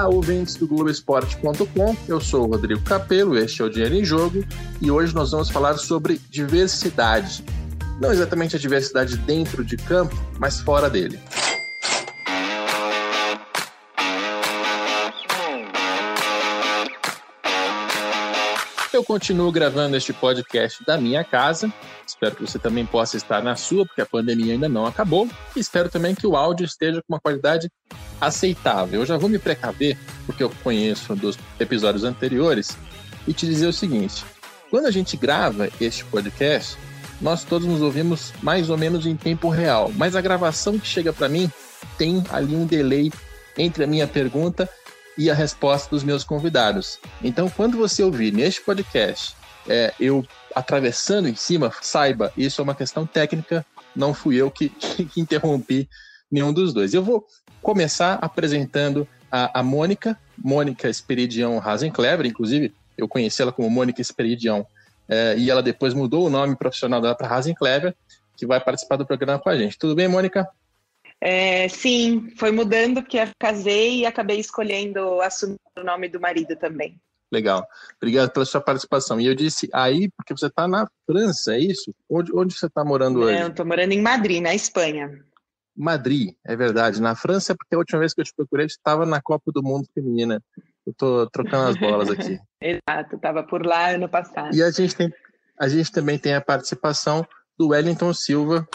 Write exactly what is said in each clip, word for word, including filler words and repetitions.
Olá, ouvintes do Globo Esporte ponto com, eu sou o Rodrigo Capello, este é o Dinheiro em Jogo, e hoje nós vamos falar sobre diversidade. Não exatamente a diversidade dentro de campo, mas fora dele. Eu continuo gravando este podcast da minha casa, espero que você também possa estar na sua, porque a pandemia ainda não acabou, e espero também que o áudio esteja com uma qualidade aceitável. Eu já vou me precaver, porque eu conheço dos episódios anteriores, e te dizer o seguinte: quando a gente grava este podcast, nós todos nos ouvimos mais ou menos em tempo real, mas a gravação que chega para mim tem ali um delay entre a minha pergunta e a resposta dos meus convidados. Então, quando você ouvir neste podcast, é, eu atravessando em cima, saiba, isso é uma questão técnica, não fui eu que, que interrompi nenhum dos dois. Eu vou começar apresentando a, a Mônica, Mônica Esperidião Hasenclever, inclusive eu conheci ela como Mônica Esperidião, é, e ela depois mudou o nome profissional dela para Hasenclever, que vai participar do programa com a gente. Tudo bem, Mônica? É, sim, foi mudando porque eu casei e acabei escolhendo assumir o nome do marido também. Legal, obrigado pela sua participação. E eu disse aí porque você está na França, é isso? Onde, onde você está morando Não, hoje? Eu estou morando em Madrid, na Espanha. Madrid, é verdade, na França, porque a última vez que eu te procurei você estava na Copa do Mundo Feminina. Eu estou trocando as bolas aqui. Exato, estava por lá ano passado. E a gente, tem, a gente também tem a participação do Wellington Silva,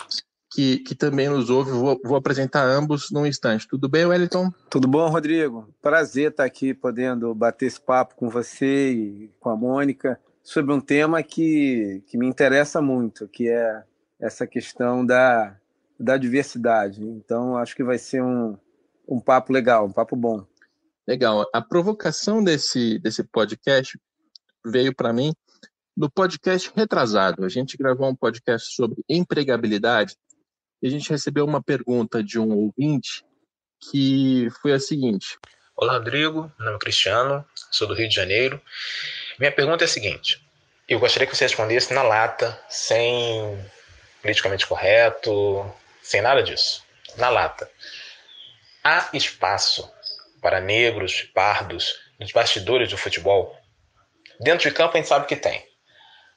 Que, que também nos ouve. Vou, vou apresentar ambos num instante. Tudo bem, Wellington? Tudo bom, Rodrigo? Prazer estar aqui podendo bater esse papo com você e com a Mônica sobre um tema que, que me interessa muito, que é essa questão da, da diversidade. Então, acho que vai ser um, um papo legal, um papo bom. Legal. A provocação desse, desse podcast veio para mim no podcast Retrasado. A gente gravou um podcast sobre empregabilidade, e a gente recebeu uma pergunta de um ouvinte que foi a seguinte. Olá, Rodrigo. Meu nome é Cristiano, sou do Rio de Janeiro. Minha pergunta é a seguinte. Eu gostaria que você respondesse na lata, sem politicamente correto, sem nada disso. Na lata. Há espaço para negros e pardos nos bastidores do futebol? Dentro de campo a gente sabe que tem.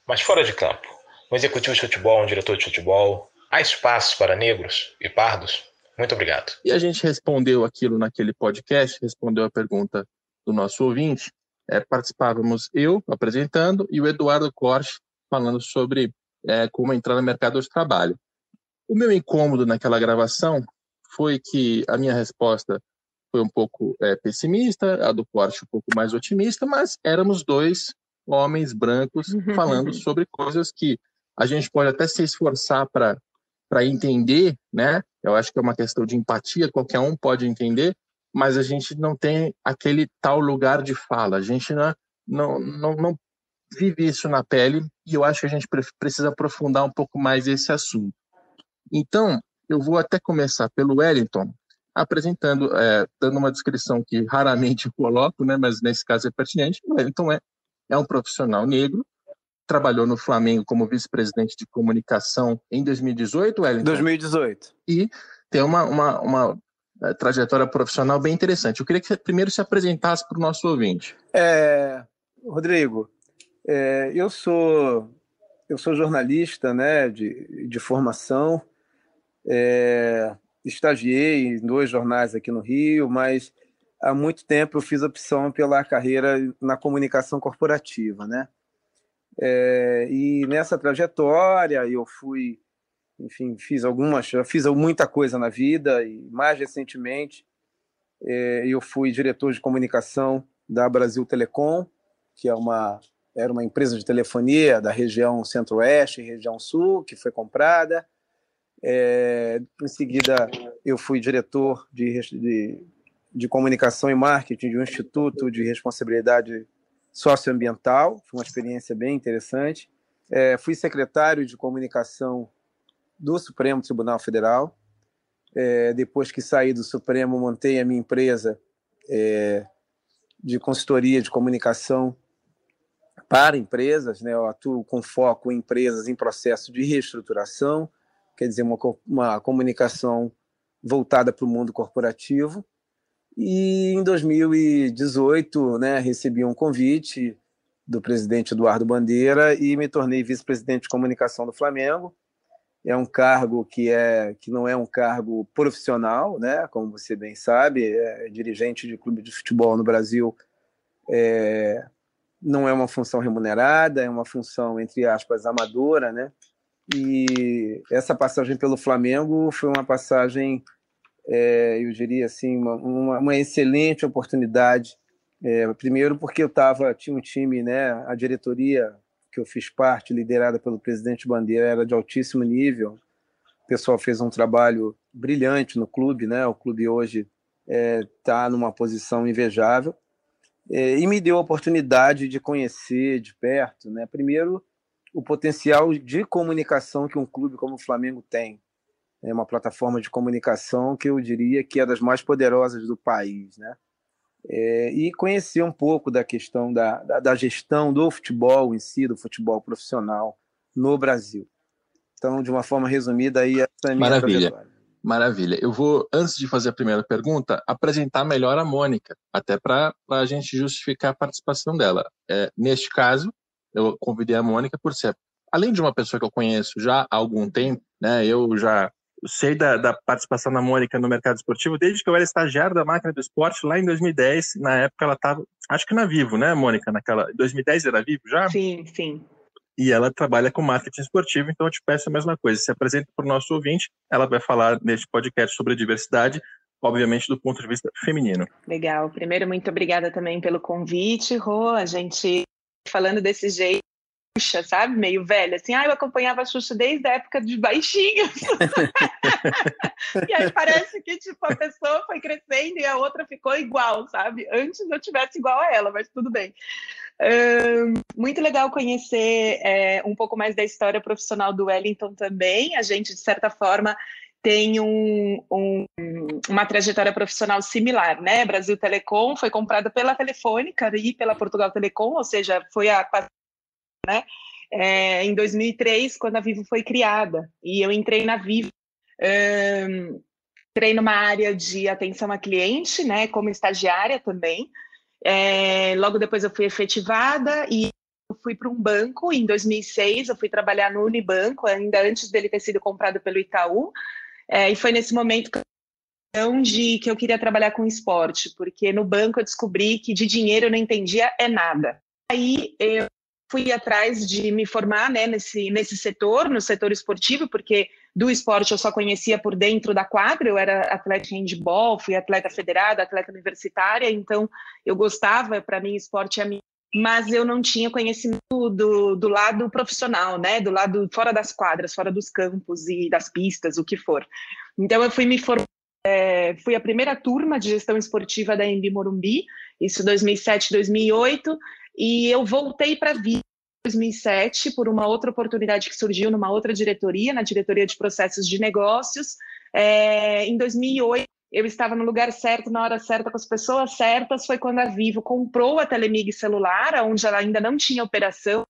Mas fora de campo, um executivo de futebol, um diretor de futebol... Há espaço para negros e pardos? Muito obrigado. E a gente respondeu aquilo naquele podcast, respondeu a pergunta do nosso ouvinte. É, participávamos eu apresentando e o Eduardo Corte falando sobre é, como entrar no mercado de trabalho. O meu incômodo naquela gravação foi que a minha resposta foi um pouco é, pessimista, a do Corte um pouco mais otimista, mas éramos dois homens brancos falando sobre coisas que a gente pode até se esforçar para para entender, né? Eu acho que é uma questão de empatia, qualquer um pode entender, mas a gente não tem aquele tal lugar de fala, a gente não, não, não, não vive isso na pele, e eu acho que a gente precisa aprofundar um pouco mais esse assunto. Então, eu vou até começar pelo Wellington, apresentando, é, dando uma descrição que raramente eu coloco, né? Mas nesse caso é pertinente. O Wellington é, é um profissional negro, trabalhou no Flamengo como vice-presidente de comunicação em dois mil e dezoito, Wellington? dois mil e dezoito. E tem uma, uma, uma trajetória profissional bem interessante. Eu queria que você primeiro se apresentasse para o nosso ouvinte. É, Rodrigo, é, eu, sou, eu sou jornalista, né, de, de formação, é, estagiei em dois jornais aqui no Rio, mas há muito tempo eu fiz opção pela carreira na comunicação corporativa, né? É, e nessa trajetória eu fui, enfim, fiz algumas, fiz muita coisa na vida e mais recentemente é, eu fui diretor de comunicação da Brasil Telecom, que é uma, era uma empresa de telefonia da região centro-oeste e região sul, que foi comprada. É, em seguida eu fui diretor de, de, de comunicação e marketing de um instituto de responsabilidade socioambiental, foi uma experiência bem interessante. É, fui secretário de comunicação do Supremo Tribunal Federal. É, depois que saí do Supremo, montei a minha empresa é, de consultoria de comunicação para empresas, né? Eu atuo com foco em empresas em processo de reestruturação, quer dizer, uma, uma comunicação voltada para o mundo corporativo. E em dois mil e dezoito, né, recebi um convite do presidente Eduardo Bandeira e me tornei vice-presidente de comunicação do Flamengo. É um cargo que, é, que não é um cargo profissional, né, como você bem sabe, é dirigente de clube de futebol no Brasil, é, não é uma função remunerada, é uma função, entre aspas, amadora, né? E essa passagem pelo Flamengo foi uma passagem, é, eu diria assim, uma, uma, uma excelente oportunidade. É, primeiro porque eu tava, tinha um time, né, a diretoria que eu fiz parte, liderada pelo presidente Bandeira, era de altíssimo nível. O pessoal fez um trabalho brilhante no clube, né? O clube hoje está é, numa posição invejável. É, e me deu a oportunidade de conhecer de perto, né? Primeiro, o potencial de comunicação que um clube como o Flamengo tem. É uma plataforma de comunicação que eu diria que é das mais poderosas do país, né? É, e conhecer um pouco da questão da, da, da gestão do futebol em si, do futebol profissional no Brasil. Então, de uma forma resumida, aí essa é a minha trajetória. Maravilha. Eu vou, antes de fazer a primeira pergunta, apresentar melhor a Mônica, até para a gente justificar a participação dela. É, neste caso, eu convidei a Mônica por ser, além de uma pessoa que eu conheço já há algum tempo, né, eu já sei da, da participação da Mônica no mercado esportivo desde que eu era estagiário da Máquina do Esporte, lá em dois mil e dez. Na época ela estava, acho que na Vivo, né, Mônica? Naquela, dois mil e dez era Vivo já? Sim, sim. E ela trabalha com marketing esportivo, então eu te peço a mesma coisa. Se apresenta para o nosso ouvinte, ela vai falar neste podcast sobre a diversidade, obviamente do ponto de vista feminino. Legal. Primeiro, muito obrigada também pelo convite, Rô. A gente falando desse jeito, Xuxa, sabe? Meio velha, assim, ah, eu acompanhava a Xuxa desde a época de baixinhos. E aí parece que, tipo, a pessoa foi crescendo e a outra ficou igual, sabe? Antes eu tivesse igual a ela, mas tudo bem. Um, muito legal conhecer é, um pouco mais da história profissional do Wellington também. A gente, de certa forma, tem um, um, uma trajetória profissional similar, né? Brasil Telecom foi comprada pela Telefônica e pela Portugal Telecom, ou seja, foi a né? É, em dois mil e três, quando a Vivo foi criada, e eu entrei na Vivo, um, entrei numa área de atenção a cliente, né, como estagiária também, é, logo depois eu fui efetivada e eu fui para um banco, em dois mil e seis eu fui trabalhar no Unibanco, ainda antes dele ter sido comprado pelo Itaú, é, e foi nesse momento que eu, de, que eu queria trabalhar com esporte, porque no banco eu descobri que de dinheiro eu não entendia é nada. Aí eu fui atrás de me formar, né, nesse, nesse setor, no setor esportivo, porque do esporte eu só conhecia por dentro da quadra, eu era atleta de handball, fui atleta federada, atleta universitária, então eu gostava, para mim esporte é minha, mas eu não tinha conhecimento do, do lado profissional, né, do lado fora das quadras, fora dos campos e das pistas, o que for. Então eu fui me formar, é, fui a primeira turma de gestão esportiva da Embu Morumbi, isso em dois mil e sete, dois mil e oito, e eu voltei para a Vivo em dois mil e sete por uma outra oportunidade que surgiu numa outra diretoria, na diretoria de processos de negócios. É, em dois mil e oito, eu estava no lugar certo, na hora certa, com as pessoas certas. Foi quando a Vivo comprou a Telemig celular, onde ela ainda não tinha operação.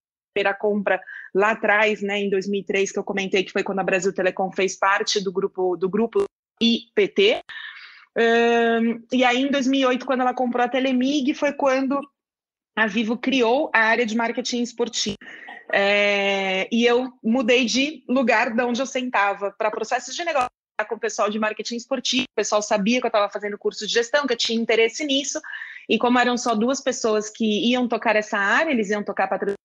A compra lá atrás, né, em dois mil e três, que eu comentei que foi quando a Brasil Telecom fez parte do grupo, do grupo I P T. Um, e aí, em dois mil e oito, quando ela comprou a Telemig, foi quando a Vivo criou a área de marketing esportivo. É, e eu mudei de lugar de onde eu sentava para processos de negócio com o pessoal de marketing esportivo. O pessoal sabia que eu estava fazendo curso de gestão, que eu tinha interesse nisso. E como eram só duas pessoas que iam tocar essa área, eles iam tocar para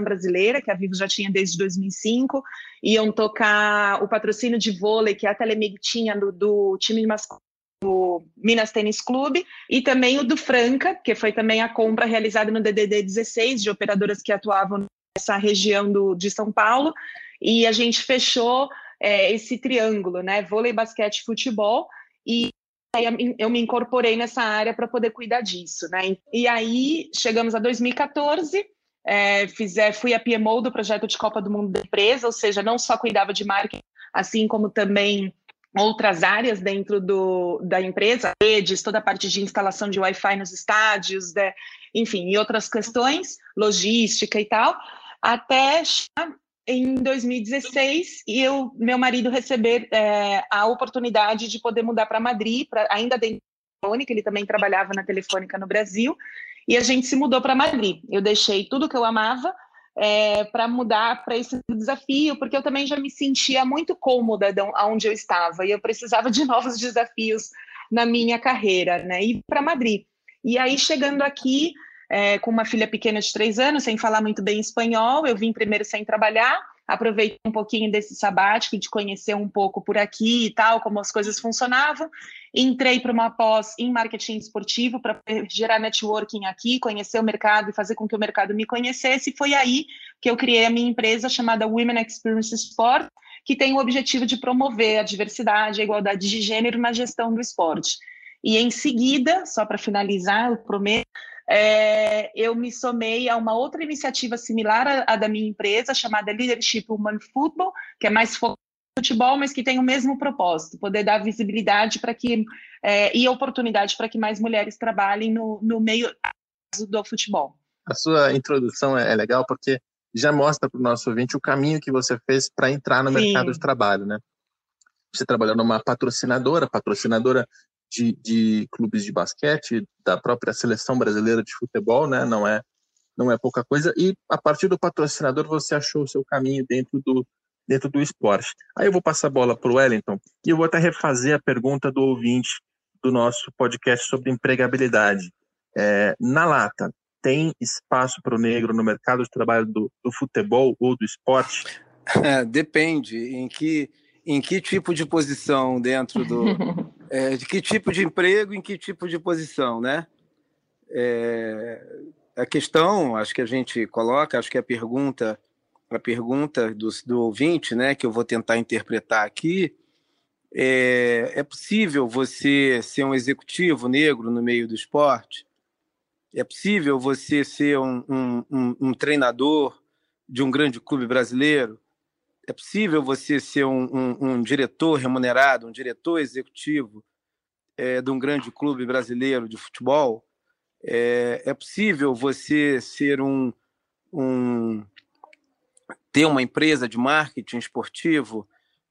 brasileira, que a Vivo já tinha desde dois mil e cinco, iam tocar o patrocínio de vôlei que a Telemig tinha do, do time masculino do Minas Tênis Clube, e também o do Franca, que foi também a compra realizada no D D D dezesseis, de operadoras que atuavam nessa região do, de São Paulo, e a gente fechou é, esse triângulo, né, vôlei, basquete, futebol, e aí eu me incorporei nessa área para poder cuidar disso, né, e aí chegamos a dois mil e quatorze, É, fiz, é, fui a P M O do projeto de Copa do Mundo da empresa, ou seja, não só cuidava de marketing, assim como também outras áreas dentro do, da empresa, redes, toda a parte de instalação de Wi-Fi nos estádios, né, enfim, e outras questões, logística e tal, até em dois mil e dezesseis, e eu, meu marido receber é, a oportunidade de poder mudar para Madrid, pra, ainda dentro Telefônica, ele também trabalhava na Telefônica no Brasil, e a gente se mudou para Madrid. Eu deixei tudo que eu amava é, para mudar para esse desafio, porque eu também já me sentia muito cômoda onde eu estava, e eu precisava de novos desafios na minha carreira, né? E para Madrid. E aí, chegando aqui, é, com uma filha pequena de três anos, sem falar muito bem espanhol, eu vim primeiro sem trabalhar, aproveitei um pouquinho desse sabático, de conhecer um pouco por aqui e tal, como as coisas funcionavam, entrei para uma pós em marketing esportivo para gerar networking aqui, conhecer o mercado e fazer com que o mercado me conhecesse, e foi aí que eu criei a minha empresa chamada Women Experience Sport, que tem o objetivo de promover a diversidade, a igualdade de gênero na gestão do esporte. E em seguida, só para finalizar, eu prometo, É, eu me somei a uma outra iniciativa similar à, à da minha empresa, chamada Leadership Human Football, que é mais focada no futebol, mas que tem o mesmo propósito, poder dar visibilidade para que é, e oportunidade para que mais mulheres trabalhem no, no meio do futebol. A sua introdução é, é legal porque já mostra para o nosso ouvinte o caminho que você fez para entrar no Sim. mercado de trabalho, né? Você trabalhou numa patrocinadora, patrocinadora De, de clubes de basquete, da própria seleção brasileira de futebol, né? Não é, não é pouca coisa. E a partir do patrocinador você achou o seu caminho dentro do, dentro do esporte. Aí eu vou passar a bola para o Wellington e eu vou até refazer a pergunta do ouvinte do nosso podcast sobre empregabilidade. É, na lata, tem espaço para o negro no mercado de trabalho do, do futebol ou do esporte? É, depende. Em que, em que tipo de posição dentro do... É, de que tipo de emprego, em que tipo de posição, né? É, a questão, acho que a gente coloca, acho que a pergunta, a pergunta do, do ouvinte, né, que eu vou tentar interpretar aqui, é, é possível você ser um executivo negro no meio do esporte? É possível você ser um, um, um, um treinador de um grande clube brasileiro? É possível você ser um, um, um diretor remunerado, um diretor executivo é, de um grande clube brasileiro de futebol? É, é possível você ser um, um... ter uma empresa de marketing esportivo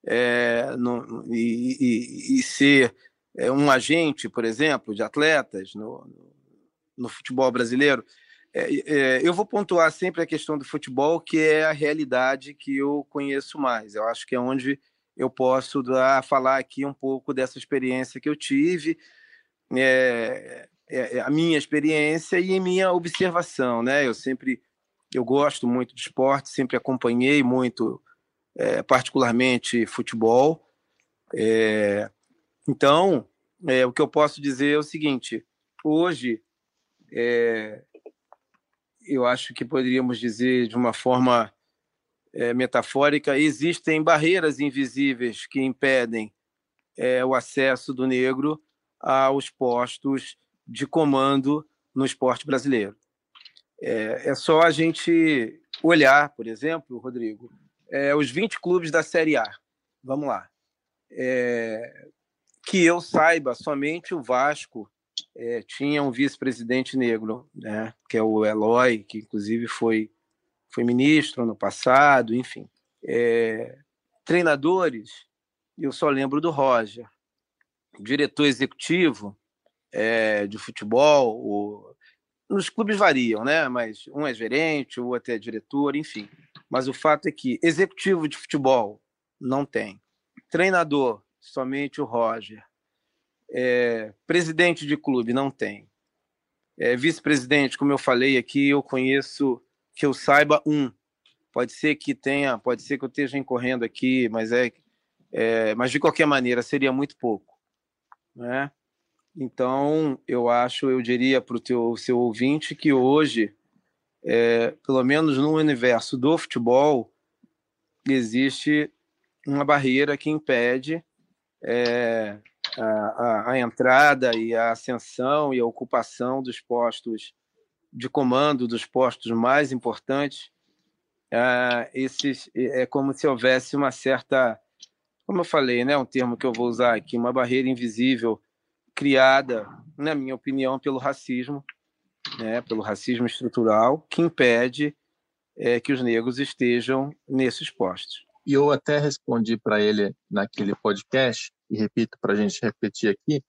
é, no, e, e, e ser é, um agente, por exemplo, de atletas no, no futebol brasileiro? É, é, eu vou pontuar sempre a questão do futebol, que é a realidade que eu conheço mais. Eu acho que é onde eu posso dar, falar aqui um pouco dessa experiência que eu tive, é, é, a minha experiência e minha observação, né? Eu sempre eu gosto muito de esporte, sempre acompanhei muito, é, particularmente, futebol. É, então, é, o que eu posso dizer é o seguinte: hoje... É, eu acho que poderíamos dizer de uma forma é, metafórica, existem barreiras invisíveis que impedem é, o acesso do negro aos postos de comando no esporte brasileiro. É, é só a gente olhar, por exemplo, Rodrigo, é, os vinte clubes da Série A, vamos lá, é, que eu saiba, somente o Vasco É, tinha um vice-presidente negro, né, que é o Eloy, que inclusive foi, foi ministro no passado, enfim. É, treinadores, eu só lembro do Roger. Diretor executivo é, de futebol, o... nos clubes variam, né, mas um é gerente, o outro é diretor, enfim. Mas o fato é que executivo de futebol não tem. Treinador, somente o Roger. É, presidente de clube, não tem. É, vice-presidente, como eu falei aqui, eu conheço, que eu saiba, um. Pode ser que tenha, pode ser que eu esteja incorrendo aqui, mas, é, é, mas de qualquer maneira, seria muito pouco, né? Então, eu acho, eu diria para o seu ouvinte que hoje, é, pelo menos no universo do futebol, existe uma barreira que impede... É, A, a, a entrada e a ascensão e a ocupação dos postos de comando, dos postos mais importantes, uh, esses, é como se houvesse uma certa, como eu falei, né, um termo que eu vou usar aqui, uma barreira invisível criada, na minha opinião, pelo racismo, né, pelo racismo estrutural, que impede é, que os negros estejam nesses postos. E eu até respondi para ele naquele podcast, e repito para a gente repetir aqui,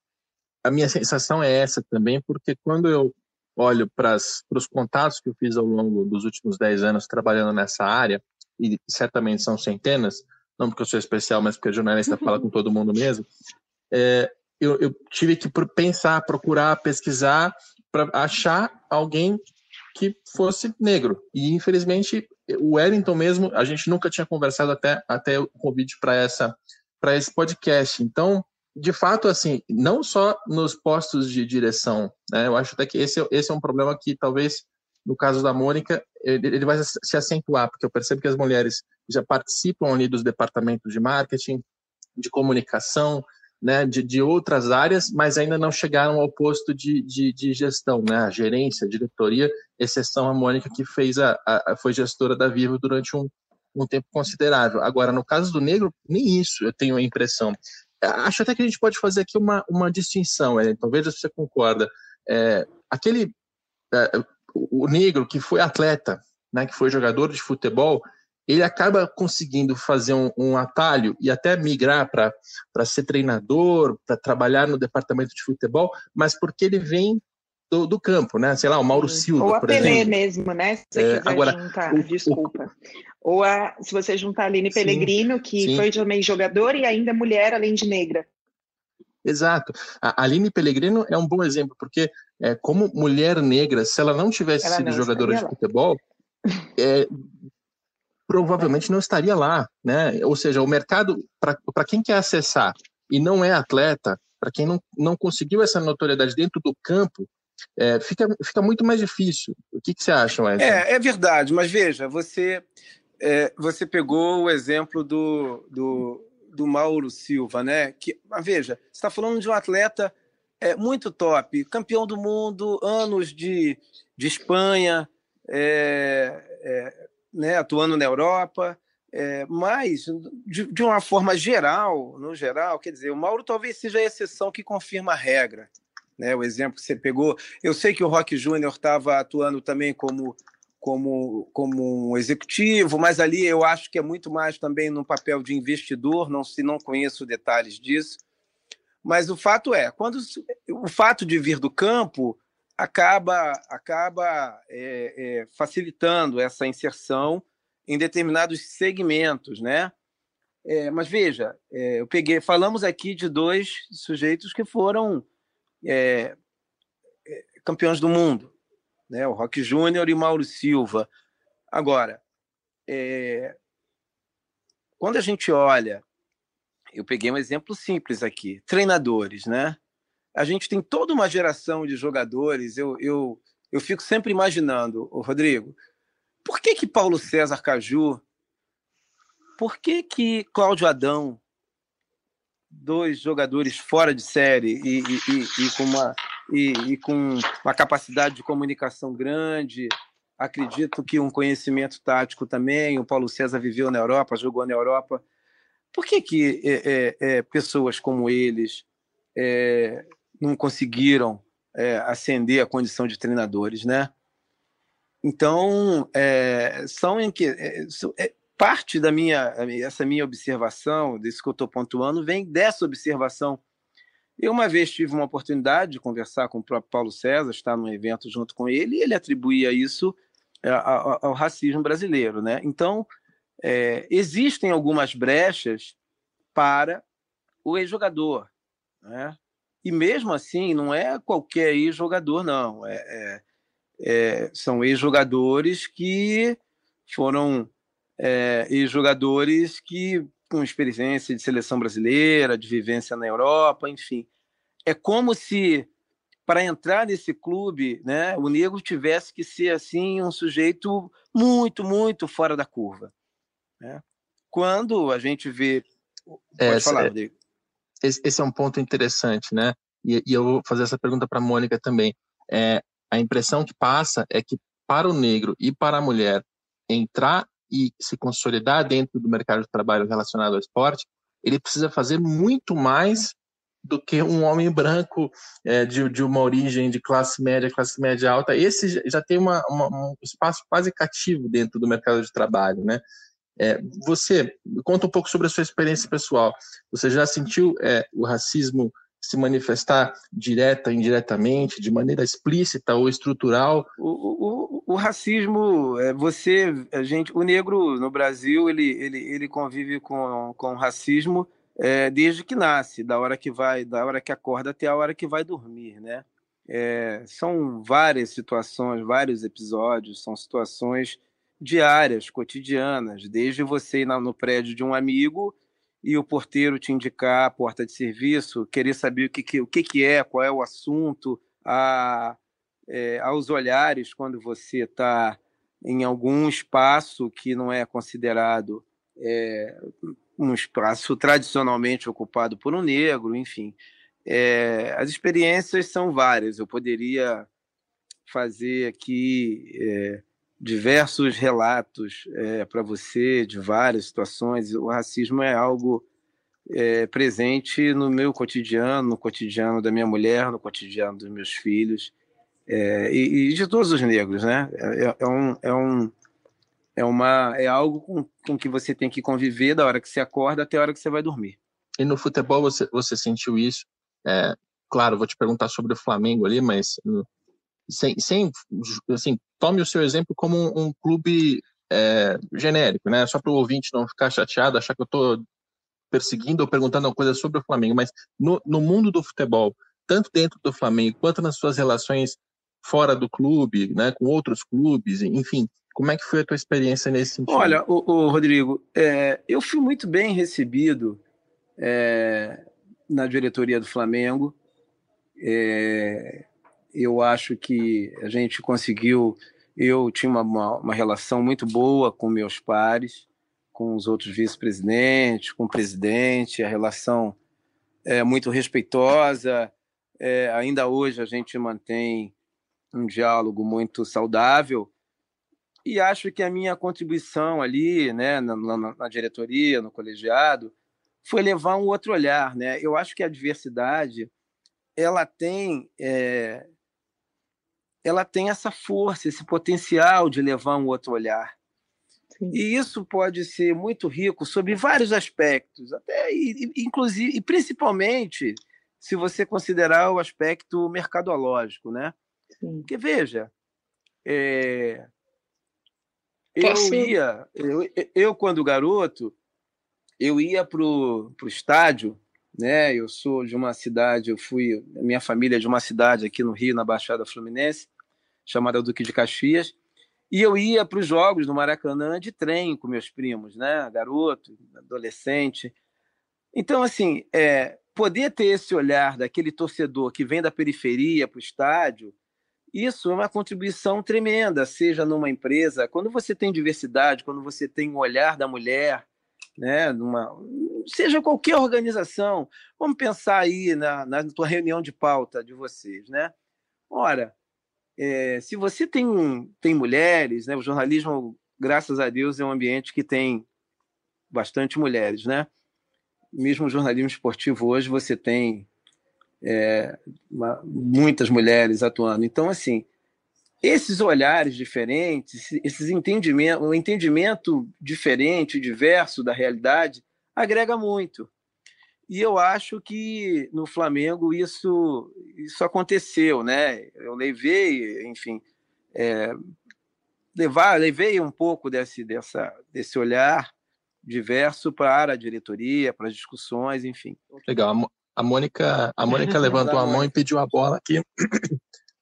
a minha sensação é essa também, porque quando eu olho para os contatos que eu fiz ao longo dos últimos dez anos trabalhando nessa área, e certamente são centenas, não porque eu sou especial, mas porque jornalista fala com todo mundo mesmo, é, eu, eu tive que pensar, procurar, pesquisar, para achar alguém que fosse negro. E, infelizmente, o Wellington mesmo, a gente nunca tinha conversado até, até o convite para essa, para esse podcast. Então, de fato, assim, não só nos postos de direção, né? Eu acho até que esse, esse é um problema que talvez, no caso da Mônica, ele, ele vai se acentuar, porque eu percebo que as mulheres já participam ali dos departamentos de marketing, de comunicação, né, de, de outras áreas, mas ainda não chegaram ao posto de, de, de gestão, né, a gerência, a diretoria, exceção a Mônica, que fez a, a, foi gestora da Vivo durante um, um tempo considerável. Agora, no caso do negro, nem isso eu tenho a impressão. Acho até que a gente pode fazer aqui uma, uma distinção, Wellington, veja se você concorda. É, aquele, é, o negro que foi atleta, né, que foi jogador de futebol, ele acaba conseguindo fazer um, um atalho e até migrar para ser treinador, para trabalhar no departamento de futebol, mas porque ele vem do, do campo, né? Sei lá, o Mauro Silva, ou a por Pelé exemplo. mesmo, né? Se você é, quiser agora, juntar, o, desculpa. O, ou a, se você juntar a Aline Pellegrino, que sim. foi também jogador e ainda mulher, além de negra. Exato. A Aline Pellegrino é um bom exemplo, porque é, como mulher negra, se ela não tivesse ela sido não jogadora de lá. futebol... É, provavelmente não estaria lá, né? Ou seja, o mercado, para quem quer acessar e não é atleta, para quem não, não conseguiu essa notoriedade dentro do campo, é, fica, fica muito mais difícil. O que, que você acha, Wellington? É, é verdade, mas veja, você, é, você pegou o exemplo do, do, do Mauro Silva, né? Que, mas veja, você está falando de um atleta é, muito top, campeão do mundo, anos de, de Espanha, é, é, né, atuando na Europa, é, mas de, de uma forma geral, no geral, quer dizer, o Mauro talvez seja a exceção que confirma a regra, né? O exemplo que você pegou, eu sei que o Roque Júnior estava atuando também como, como, como um executivo, mas ali eu acho que é muito mais também no papel de investidor, não, se não conheço detalhes disso, mas o fato é, quando o fato de vir do campo acaba, acaba é, é, facilitando essa inserção em determinados segmentos, né? É, mas veja, é, eu peguei, falamos aqui de dois sujeitos que foram é, é, campeões do mundo, né? O Roque Júnior e Mauro Silva. Agora, é, quando a gente olha, eu peguei um exemplo simples aqui, treinadores, né? A gente tem toda uma geração de jogadores, eu, eu, eu fico sempre imaginando, Rodrigo, por que que Paulo César Caju, por que que Cláudio Adão, dois jogadores fora de série e, e, e, e, com uma, e, e com uma capacidade de comunicação grande, acredito que um conhecimento tático também, o Paulo César viveu na Europa, jogou na Europa, por que que é, é, é, pessoas como eles é, não conseguiram é, ascender a condição de treinadores, né? Então, é, são em que, é, é, parte da minha, essa minha observação, desse que eu estou pontuando, vem dessa observação. Eu uma vez tive uma oportunidade de conversar com o próprio Paulo César, estar num evento junto com ele, e ele atribuía isso ao, ao racismo brasileiro, né? Então, é, existem algumas brechas para o ex-jogador, né? E mesmo assim, não é qualquer ex-jogador, não. É, é, são ex-jogadores que foram é, ex-jogadores que, com experiência de seleção brasileira, de vivência na Europa, enfim. É como se, para entrar nesse clube, né, o negro tivesse que ser assim, um sujeito muito, muito fora da curva, né? Quando a gente vê... Pode falar, Rodrigo. Esse é um ponto interessante, né? E, e eu vou fazer essa pergunta para a Mônica também. É, a impressão que passa é que para o negro e para a mulher entrar e se consolidar dentro do mercado de trabalho relacionado ao esporte, ele precisa fazer muito mais do que um homem branco é, de, de uma origem de classe média, classe média alta. Esse já tem uma, uma, um espaço quase cativo dentro do mercado de trabalho, né? É, você, conta um pouco sobre a sua experiência pessoal. Você já sentiu é, o racismo se manifestar direta, indiretamente, de maneira explícita ou estrutural. O, o, o racismo, você, a gente, o negro no Brasil, ele, ele, ele convive com, com racismo é, desde que nasce, da hora que vai, da hora que acorda até a hora que vai dormir, né? É, são várias situações, vários episódios, são situações diárias, cotidianas, desde você ir no prédio de um amigo e o porteiro te indicar a porta de serviço, querer saber o que, que, o que, que é, qual é o assunto, a, é, aos olhares quando você está em algum espaço que não é considerado é, um espaço tradicionalmente ocupado por um negro, enfim. É, as experiências são várias, eu poderia fazer aqui é, diversos relatos é, para você de várias situações. O racismo é algo é, presente no meu cotidiano, no cotidiano da minha mulher, no cotidiano dos meus filhos é, e, e de todos os negros, né? É, é, um, é, um, é, uma, é algo com, com que você tem que conviver da hora que você acorda até a hora que você vai dormir. E no futebol você, você sentiu isso? É, claro, vou te perguntar sobre o Flamengo ali, mas sem, sem, assim, tome o seu exemplo como um, um clube é, genérico, né? Só para o ouvinte não ficar chateado, achar que eu estou perseguindo ou perguntando uma coisa sobre o Flamengo, mas no, no mundo do futebol, tanto dentro do Flamengo quanto nas suas relações fora do clube, né, com outros clubes, enfim, como é que foi a tua experiência nesse sentido? Olha, ô, ô, Rodrigo, é, eu fui muito bem recebido É, na diretoria do Flamengo. É, eu acho que a gente conseguiu... Eu tinha uma, uma relação muito boa com meus pares, com os outros vice-presidentes, com o presidente, a relação é muito respeitosa. É, ainda hoje a gente mantém um diálogo muito saudável e acho que a minha contribuição ali, né, na, na, na diretoria, no colegiado, foi levar um outro olhar, né? Eu acho que a diversidade, ela tem, é, ela tem essa força, esse potencial de levar um outro olhar. Sim. E isso pode ser muito rico sobre vários aspectos, até e, inclusive e principalmente se você considerar o aspecto mercadológico, né? Sim. Porque veja, é, eu ia, eu, eu quando garoto eu ia para o estádio, né? Eu sou de uma cidade, eu fui, minha família é de uma cidade aqui no Rio, na Baixada Fluminense, chamada Duque de Caxias, e eu ia para os jogos no Maracanã de trem com meus primos, né? Garoto, adolescente. Então, assim, é, poder ter esse olhar daquele torcedor que vem da periferia para o estádio, isso é uma contribuição tremenda, seja numa empresa, quando você tem diversidade, quando você tem o olhar da mulher, né, numa, seja qualquer organização, vamos pensar aí na, na tua reunião de pauta de vocês, né? Ora, é, se você tem, tem mulheres, né, o jornalismo, graças a Deus, é um ambiente que tem bastante mulheres, né? Mesmo o jornalismo esportivo hoje você tem é, uma, muitas mulheres atuando. Então, assim, esses olhares diferentes, esses entendimento, um entendimento diferente, diverso da realidade, agrega muito. E eu acho que no Flamengo isso, isso aconteceu, né? Eu levei, enfim, é, levar, levei um pouco desse, dessa, desse olhar diverso para a diretoria, para as discussões, enfim. Legal. A Mônica, a Mônica levantou a mão e pediu a bola aqui.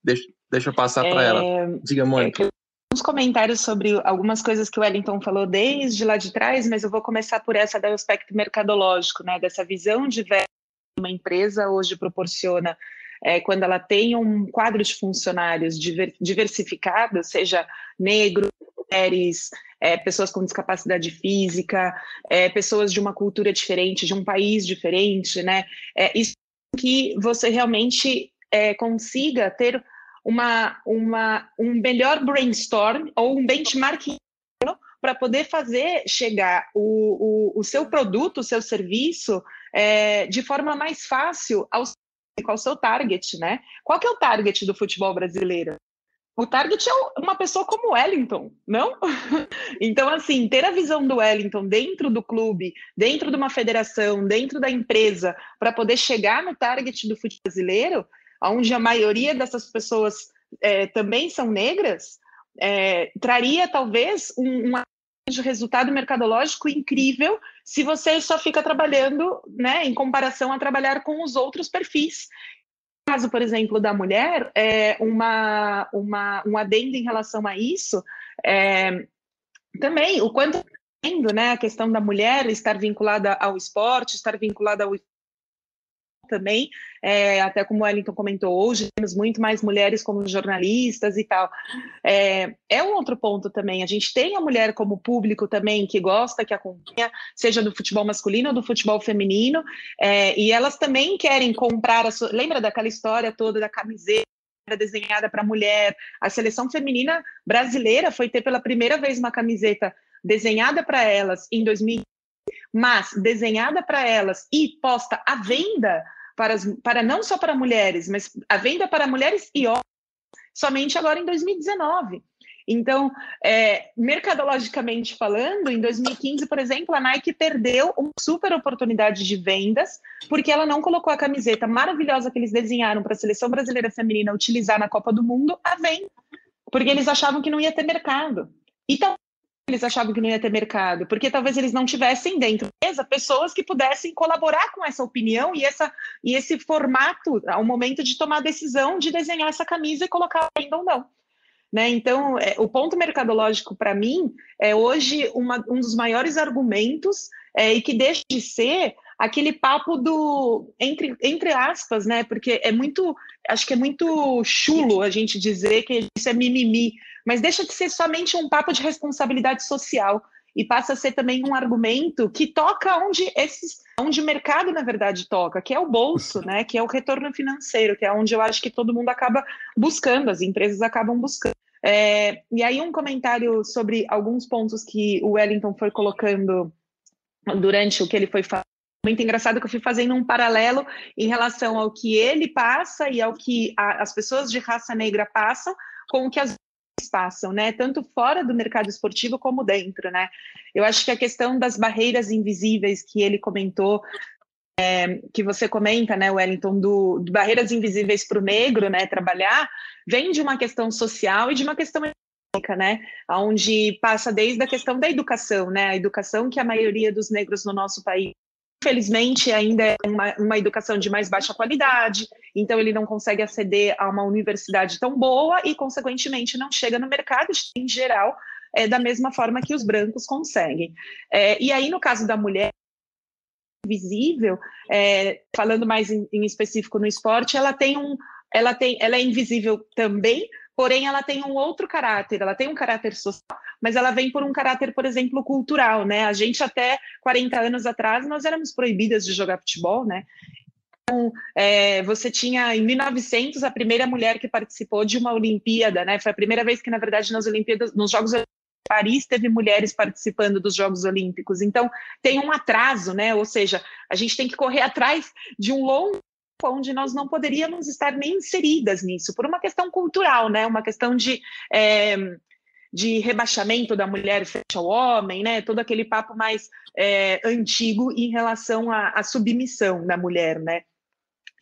Deixa... Deixa eu passar para é, ela. Diga, Mônica. É, uns comentários sobre algumas coisas que o Wellington falou desde lá de trás, mas eu vou começar por essa do aspecto mercadológico, né? Dessa visão diversa que uma empresa hoje proporciona é, quando ela tem um quadro de funcionários diver, diversificado, seja negro, mulheres, é, pessoas com discapacidade física, é, pessoas de uma cultura diferente, de um país diferente, né? É, isso que você realmente é, consiga ter Uma, uma, um melhor brainstorm ou um benchmarking para poder fazer chegar o, o, o seu produto, o seu serviço é, de forma mais fácil ao, ao seu target, né? Qual que é o target do futebol brasileiro? O target é uma pessoa como o Wellington, não? Então, assim, ter a visão do Wellington dentro do clube, dentro de uma federação, dentro da empresa, para poder chegar no target do futebol brasileiro, onde a maioria dessas pessoas é, também são negras, é, traria talvez um, um resultado mercadológico incrível se você só fica trabalhando, né, em comparação a trabalhar com os outros perfis. No caso, por exemplo, da mulher, é uma, uma, um adendo em relação a isso, é, também o quanto, né, a questão da mulher estar vinculada ao esporte, estar vinculada ao também, é, até como o Wellington comentou, hoje temos muito mais mulheres como jornalistas e tal. É, é um outro ponto também, a gente tem a mulher como público também, que gosta, que acompanha, seja do futebol masculino ou do futebol feminino, é, e elas também querem comprar, a sua, lembra daquela história toda da camiseta desenhada para mulher? A seleção feminina brasileira foi ter pela primeira vez uma camiseta desenhada para elas em dois mil e quinze, mas desenhada para elas e posta à venda, Para, as, para não só para mulheres, mas a venda para mulheres e homens somente agora em dois mil e dezenove. Então, é, mercadologicamente falando, em dois mil e quinze, por exemplo, a Nike perdeu uma super oportunidade de vendas porque ela não colocou a camiseta maravilhosa que eles desenharam para a seleção brasileira feminina utilizar na Copa do Mundo à venda, porque eles achavam que não ia ter mercado. Então, eles achavam que não ia ter mercado, porque talvez eles não tivessem dentro da mesa pessoas que pudessem colaborar com essa opinião e, essa, e esse formato ao momento de tomar a decisão de desenhar essa camisa e colocar ainda ou não. Né? Então, é, o ponto mercadológico, para mim, é hoje uma, um dos maiores argumentos é, e que deixa de ser aquele papo do, entre, entre aspas, né? Porque é muito, acho que é muito chulo a gente dizer que isso é mimimi, mas deixa de ser somente um papo de responsabilidade social e passa a ser também um argumento que toca onde, esses, onde o mercado, na verdade, toca, que é o bolso, né? Que é o retorno financeiro, que é onde eu acho que todo mundo acaba buscando, as empresas acabam buscando. É, e aí um comentário sobre alguns pontos que o Wellington foi colocando durante o que ele foi falando. Muito engraçado que eu fui fazendo um paralelo em relação ao que ele passa e ao que a, as pessoas de raça negra passam com o que as passam, né? Tanto fora do mercado esportivo como dentro, né? Eu acho que a questão das barreiras invisíveis que ele comentou, é, que você comenta, né, Wellington, do, do barreiras invisíveis para o negro, né, trabalhar, vem de uma questão social e de uma questão econômica, né? Onde passa desde a questão da educação, né? A educação que a maioria dos negros no nosso país, infelizmente, ainda é uma, uma educação de mais baixa qualidade, então ele não consegue aceder a uma universidade tão boa e, consequentemente, não chega no mercado em geral é, da mesma forma que os brancos conseguem. É, e aí, no caso da mulher invisível, é, falando mais em, em específico no esporte, ela tem um, ela tem, ela é invisível também, porém ela tem um outro caráter, ela tem um caráter social, mas ela vem por um caráter, por exemplo, cultural, né? A gente até quarenta anos atrás, nós éramos proibidas de jogar futebol, né? Então, é, você tinha, em mil e novecentos, a primeira mulher que participou de uma Olimpíada, né? Foi a primeira vez que, na verdade, nas Olimpíadas, nos Jogos Olímpicos de Paris, teve mulheres participando dos Jogos Olímpicos. Então, tem um atraso, né? Ou seja, a gente tem que correr atrás de um longo onde nós não poderíamos estar nem inseridas nisso, por uma questão cultural, né? Uma questão de... É, de rebaixamento da mulher frente ao homem, né? Todo aquele papo mais é, antigo em relação à, à submissão da mulher, né?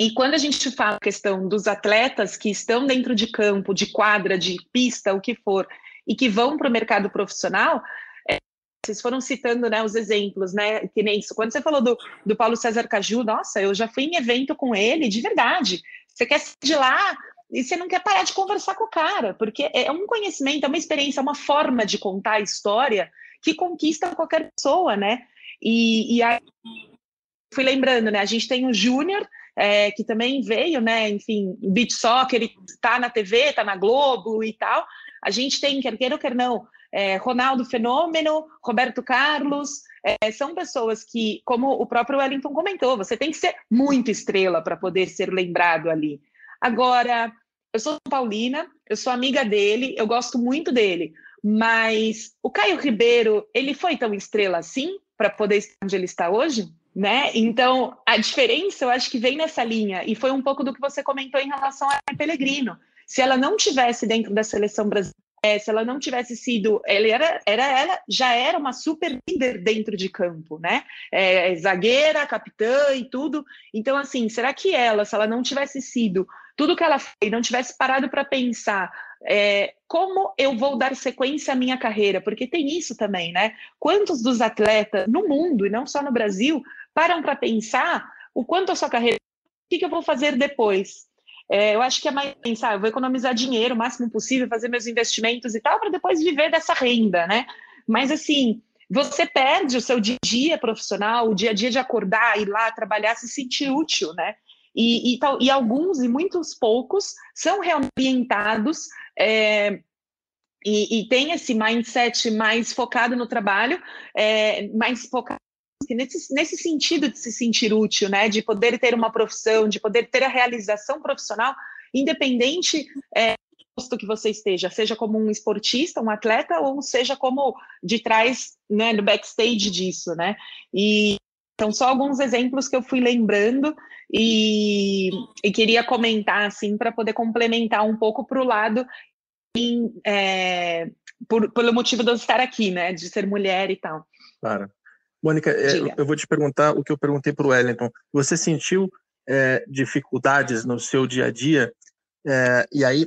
E quando a gente fala a questão dos atletas que estão dentro de campo, de quadra, de pista, o que for, e que vão para o mercado profissional, é, vocês foram citando, né, os exemplos, né? Que nem isso. Quando você falou do, do Paulo César Caju, nossa, eu já fui em evento com ele, de verdade. Você quer sair de lá... E você não quer parar de conversar com o cara, porque é um conhecimento, é uma experiência, é uma forma de contar a história que conquista qualquer pessoa, né? E, e aí, fui lembrando, né? A gente tem o Júnior, é, que também veio, né? Enfim, beach soccer, ele tá na T V, tá na Globo e tal. A gente tem, quer queira ou quer não, é, Ronaldo Fenômeno, Roberto Carlos... É, são pessoas que, como o próprio Wellington comentou, você tem que ser muito estrela para poder ser lembrado ali. Agora... Eu sou paulina, eu sou amiga dele, eu gosto muito dele, mas o Caio Ribeiro, ele foi tão estrela assim para poder estar onde ele está hoje, né? Então, a diferença eu acho que vem nessa linha, e foi um pouco do que você comentou em relação a Pellegrino. Se ela não tivesse dentro da seleção brasileira, é, se ela não tivesse sido, ela era, era ela já era uma super líder dentro de campo, né? É, zagueira, capitã e tudo. Então, assim, será que ela, se ela não tivesse sido tudo que ela fez, não tivesse parado para pensar é, como eu vou dar sequência à minha carreira? Porque tem isso também, né? Quantos dos atletas no mundo e não só no Brasil param para pensar o quanto a sua carreira, o que, que eu vou fazer depois? É, eu acho que é mais pensar, eu vou economizar dinheiro o máximo possível, fazer meus investimentos e tal, para depois viver dessa renda, né? Mas, assim, você perde o seu dia a dia profissional, o dia a dia de acordar, ir lá, trabalhar, se sentir útil, né? E, e, tal, e alguns, e muitos poucos, são reorientados é, e, e tem esse mindset mais focado no trabalho, é, mais focado Nesse, nesse sentido de se sentir útil, né? De poder ter uma profissão, de poder ter a realização profissional, independente é, do posto que você esteja, seja como um esportista, um atleta, ou seja como de trás, né, do backstage disso, né? E são só alguns exemplos que eu fui lembrando e, e queria comentar, assim, para poder complementar um pouco para o lado em, é, por, pelo motivo de eu estar aqui, né? De ser mulher e tal. Claro. Mônica, Diga. eu vou te perguntar o que eu perguntei para o Wellington. Você sentiu é, dificuldades no seu dia a dia? É, e aí,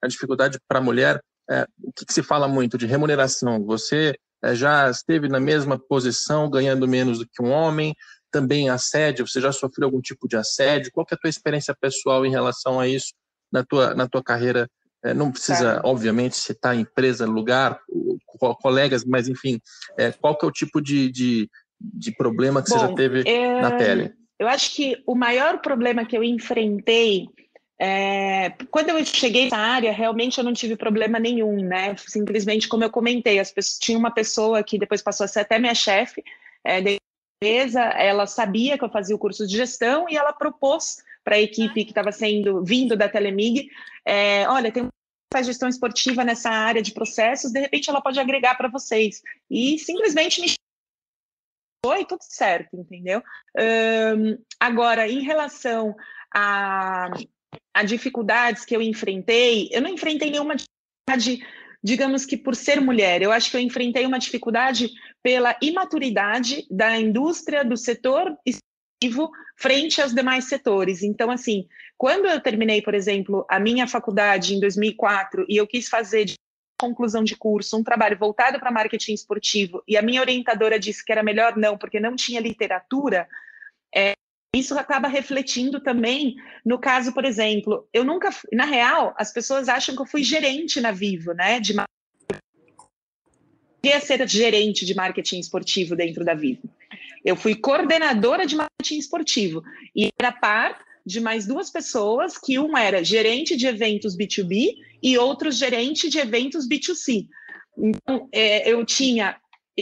a dificuldade para a mulher, é, o que, que se fala muito de remuneração? Você é, já esteve na mesma posição, ganhando menos do que um homem? Também assédio? Você já sofreu algum tipo de assédio? Qual que é a tua experiência pessoal em relação a isso na tua, na tua carreira? É, não precisa, tá. obviamente, citar empresa, lugar, co- colegas, mas, enfim, é, qual que é o tipo de, de, de problema que Bom, você já teve é... na pele? Eu acho que o maior problema que eu enfrentei, é... quando eu cheguei na área, realmente eu não tive problema nenhum, né? Simplesmente, como eu comentei, as pessoas... tinha uma pessoa que depois passou a ser até minha chefe, é, da empresa, ela sabia que eu fazia o curso de gestão e ela propôs para a equipe que estava sendo vindo da Telemig, é, olha, tem uma gestão esportiva nessa área de processos, de repente ela pode agregar para vocês. E simplesmente me chamou e tudo certo, entendeu? Um, agora, em relação a, a dificuldades que eu enfrentei, eu não enfrentei nenhuma dificuldade, digamos que por ser mulher. Eu acho que eu enfrentei uma dificuldade pela imaturidade da indústria, do setor frente aos demais setores. Então, assim, quando eu terminei, por exemplo, a minha faculdade em dois mil e quatro e eu quis fazer de conclusão de curso um trabalho voltado para marketing esportivo e a minha orientadora disse que era melhor não, porque não tinha literatura, é, isso acaba refletindo também no caso, por exemplo, eu nunca, na real, as pessoas acham que eu fui gerente na Vivo, né, de marketing. Eu queria ser gerente de marketing esportivo dentro da Vivo. Eu fui coordenadora de marketing esportivo e era par de mais duas pessoas, que um era gerente de eventos B dois B e outro gerente de eventos B dois C. Então, é, eu tinha,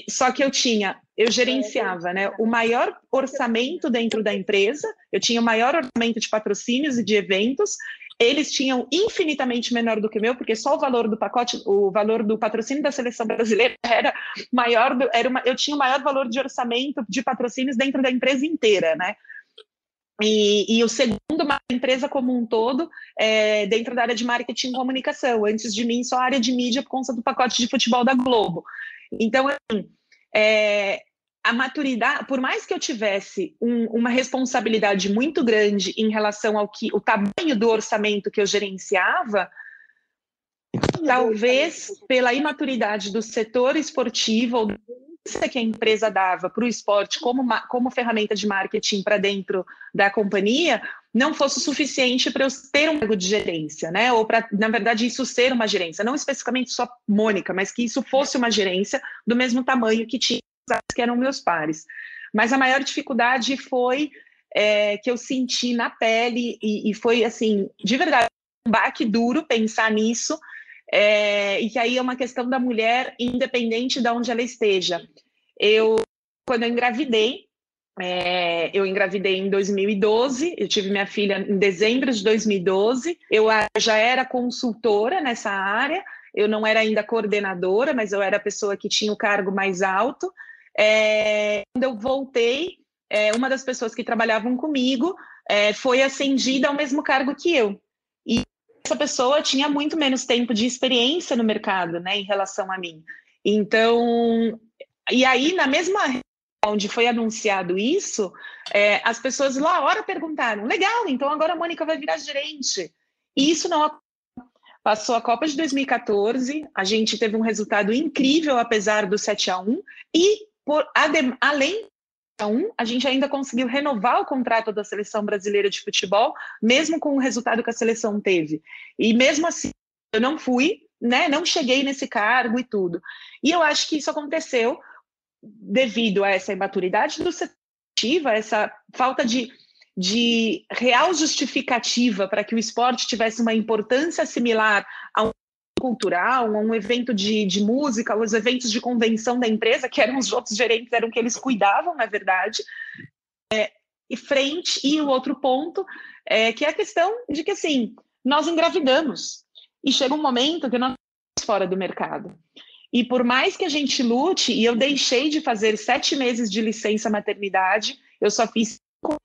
só que eu tinha, eu gerenciava, né, o maior orçamento dentro da empresa, eu tinha o maior orçamento de patrocínios e de eventos, eles tinham infinitamente menor do que o meu, porque só o valor do pacote, o valor do patrocínio da seleção brasileira era maior, do, era uma, eu tinha o maior valor de orçamento de patrocínios dentro da empresa inteira, né? E, e o segundo, uma empresa como um todo, é, dentro da área de marketing e comunicação, antes de mim só a área de mídia por conta do pacote de futebol da Globo. Então, assim, é, a maturidade, por mais que eu tivesse um, uma responsabilidade muito grande em relação ao que, o tamanho do orçamento que eu gerenciava, talvez pela imaturidade do setor esportivo ou que a empresa dava para o esporte como, como ferramenta de marketing para dentro da companhia, não fosse o suficiente para eu ter um cargo de gerência, né? Ou para, na verdade, isso ser uma gerência, não especificamente só Mônica, mas que isso fosse uma gerência do mesmo tamanho que tinha que eram meus pares. Mas a maior dificuldade foi é, que eu senti na pele e, e foi, assim, de verdade, um baque duro pensar nisso é, e que aí é uma questão da mulher independente de onde ela esteja. Eu, quando eu engravidei, é, eu engravidei em dois mil e doze, eu tive minha filha em dezembro de dois mil e doze, eu já era consultora nessa área, eu não era ainda coordenadora, mas eu era a pessoa que tinha o cargo mais alto. É, quando eu voltei, é, uma das pessoas que trabalhavam comigo é, foi ascendida ao mesmo cargo que eu. E essa pessoa tinha muito menos tempo de experiência no mercado, né, em relação a mim. Então, e aí na mesma reunião onde foi anunciado isso, é, as pessoas lá a hora perguntaram, legal, então agora a Mônica vai virar gerente. E isso não aconteceu. Passou a Copa de dois mil e quatorze, a gente teve um resultado incrível apesar do sete a um e por, adem, além do sete a um, a gente ainda conseguiu renovar o contrato da Seleção Brasileira de Futebol, mesmo com o resultado que a seleção teve. E mesmo assim, eu não fui, né, não cheguei nesse cargo e tudo. E eu acho que isso aconteceu devido a essa imaturidade do setor, essa falta de... de real justificativa para que o esporte tivesse uma importância similar a um cultural, a um evento de, de música, aos eventos de convenção da empresa, que eram os outros gerentes, eram que eles cuidavam, na verdade. É, e frente, e o outro ponto, é, que é a questão de que, assim, nós engravidamos, e chega um momento que nós estamos fora do mercado. E por mais que a gente lute, e eu deixei de fazer sete meses de licença maternidade, eu só fiz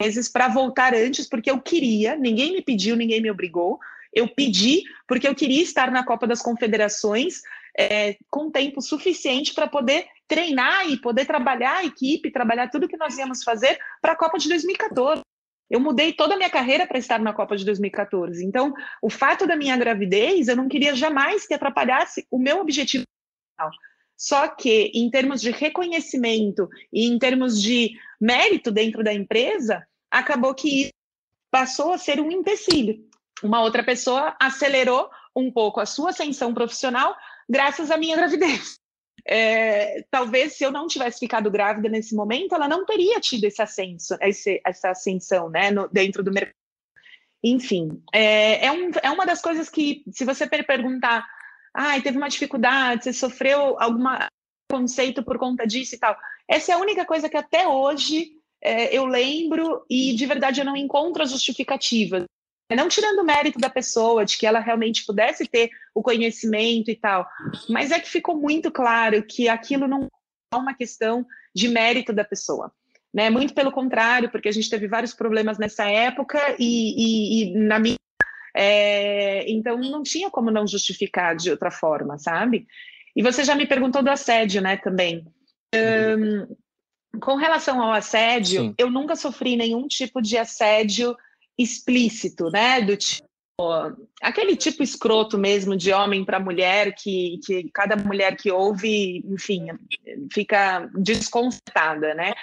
meses para voltar antes, porque eu queria, ninguém me pediu, ninguém me obrigou, eu pedi porque eu queria estar na Copa das Confederações é, com tempo suficiente para poder treinar e poder trabalhar a equipe, trabalhar tudo que nós íamos fazer para a Copa de dois mil e quatorze. Eu mudei toda a minha carreira para estar na Copa de dois mil e quatorze, então o fato da minha gravidez, eu não queria jamais que atrapalhasse o meu objetivo final. Só que, em termos de reconhecimento e em termos de mérito dentro da empresa, acabou que passou a ser um empecilho. Uma outra pessoa acelerou um pouco a sua ascensão profissional graças à minha gravidez. É, talvez, se eu não tivesse ficado grávida nesse momento, ela não teria tido esse ascenso, esse, essa ascensão, né, no, dentro do mercado. Enfim, é, é, um, é uma das coisas que, se você perguntar... Ai, teve uma dificuldade, você sofreu algum conceito por conta disso e tal. Essa é a única coisa que até hoje é, eu lembro e, de verdade, eu não encontro a justificativa. Não tirando o mérito da pessoa, de que ela realmente pudesse ter o conhecimento e tal. Mas é que ficou muito claro que aquilo não é uma questão de mérito da pessoa. Né? Muito pelo contrário, porque a gente teve vários problemas nessa época e, e, e na minha... É, então não tinha como não justificar de outra forma, sabe? E você já me perguntou do assédio, né, também. Um, com relação ao assédio, sim, eu nunca sofri nenhum tipo de assédio explícito, né, do tipo, aquele tipo escroto mesmo de homem para mulher, que, que cada mulher que ouve, enfim, fica desconcertada, né?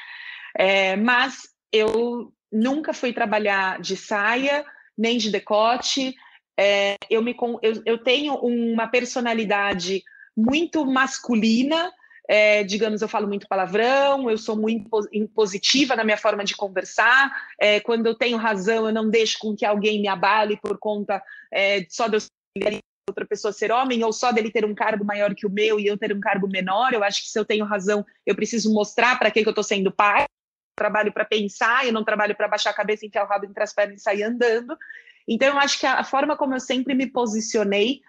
É, mas eu nunca fui trabalhar de saia, nem de decote, é, eu, me, eu, eu tenho uma personalidade muito masculina, é, digamos, eu falo muito palavrão, eu sou muito impositiva na minha forma de conversar, é, quando eu tenho razão eu não deixo com que alguém me abale por conta é, só de eu ser outra pessoa ser homem, ou só dele ter um cargo maior que o meu e eu ter um cargo menor. Eu acho que se eu tenho razão, eu preciso mostrar para quem que eu estou sendo pai. Trabalho para pensar, eu não trabalho para baixar a cabeça, enfiar o rabo entre as pernas e sair andando. Então, eu acho que a forma como eu sempre me posicionei,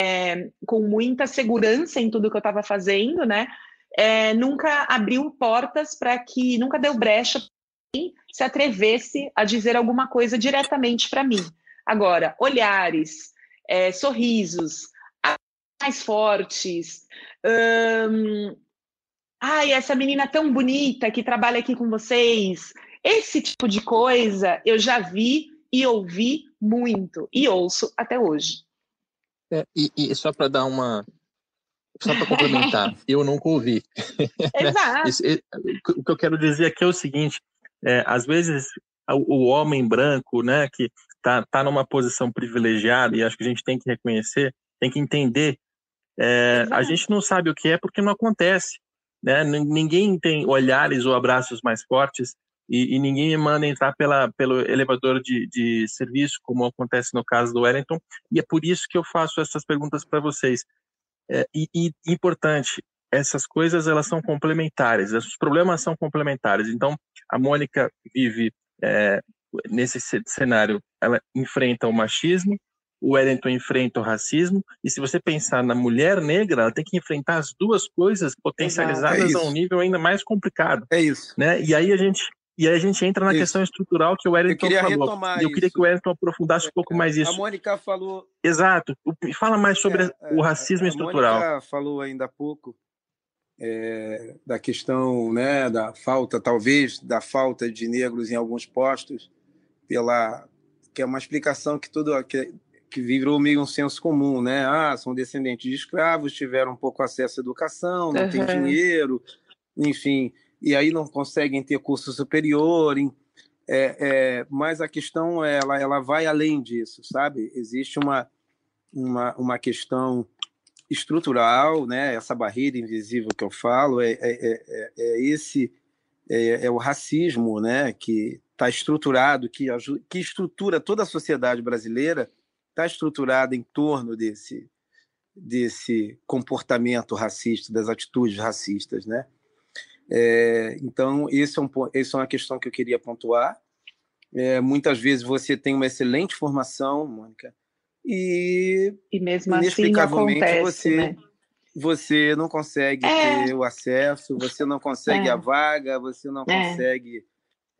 é, com muita segurança em tudo que eu estava fazendo, né, é, nunca abriu portas para que, nunca deu brecha para quem se atrevesse a dizer alguma coisa diretamente para mim. Agora, olhares, é, sorrisos, mais fortes, hum, ai, essa menina tão bonita que trabalha aqui com vocês. Esse tipo de coisa eu já vi e ouvi muito e ouço até hoje. É, e, e só para dar uma... Só para complementar, eu nunca ouvi. Exato. Isso, isso, o que eu quero dizer aqui é o seguinte, é, às vezes o, o homem branco, né, que está tá numa posição privilegiada, e acho que a gente tem que reconhecer, tem que entender, é, a gente não sabe o que é porque não acontece. Né? Ninguém tem olhares ou abraços mais fortes e, e ninguém me manda entrar pela, pelo elevador de, de serviço, como acontece no caso do Wellington, e é por isso que eu faço essas perguntas para vocês. É, e, e importante, essas coisas elas são complementares, esses problemas são complementares. Então a Mônica vive é, nesse cenário, ela enfrenta o machismo, o Wellington enfrenta o racismo, e se você pensar na mulher negra, ela tem que enfrentar as duas coisas potencializadas é a um nível ainda mais complicado. É isso. Né? E aí a gente, E aí a gente entra na isso. questão estrutural que o Wellington falou. Eu queria falou. retomar Eu queria isso. que o Wellington aprofundasse um pouco mais isso. A Mônica falou... Exato. Fala mais sobre é, o racismo a, a estrutural. A Mônica falou ainda há pouco é, da questão, né, da falta, talvez, da falta de negros em alguns postos, pela, que é uma explicação que, todo, que, que virou meio um senso comum, né? Ah, são descendentes de escravos, tiveram um pouco acesso à educação, não uhum. tem dinheiro, enfim... e aí não conseguem ter curso superior, em, é, é, mas a questão ela, ela vai além disso, sabe? Existe uma, uma, uma questão estrutural, né? Essa barreira invisível que eu falo, é, é, é, é esse é, é o racismo, né? Que está estruturado, que, ajuda, que estrutura toda a sociedade brasileira, está estruturada em torno desse, desse comportamento racista, das atitudes racistas, né? É, então, esse é, um, esse é uma questão que eu queria pontuar. É, muitas vezes você tem uma excelente formação, Mônica, e, e mesmo inexplicavelmente assim acontece, você, né? você não consegue é. ter o acesso, você não consegue é. a vaga, você não é. consegue...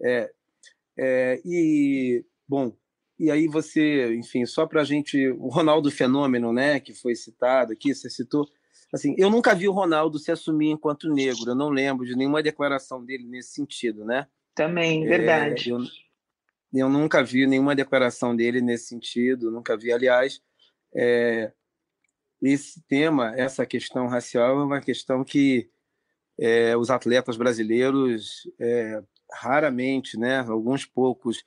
É, é, e, bom, e aí você, enfim, só para a gente... O Ronaldo Fenômeno, né, que foi citado aqui, você citou... Assim, eu nunca vi o Ronaldo se assumir enquanto negro, eu não lembro de nenhuma declaração dele nesse sentido, né? Também, verdade. É, eu, eu nunca vi nenhuma declaração dele nesse sentido, nunca vi. Aliás, é, esse tema, essa questão racial, é uma questão que é, os atletas brasileiros é, raramente, né? Alguns poucos.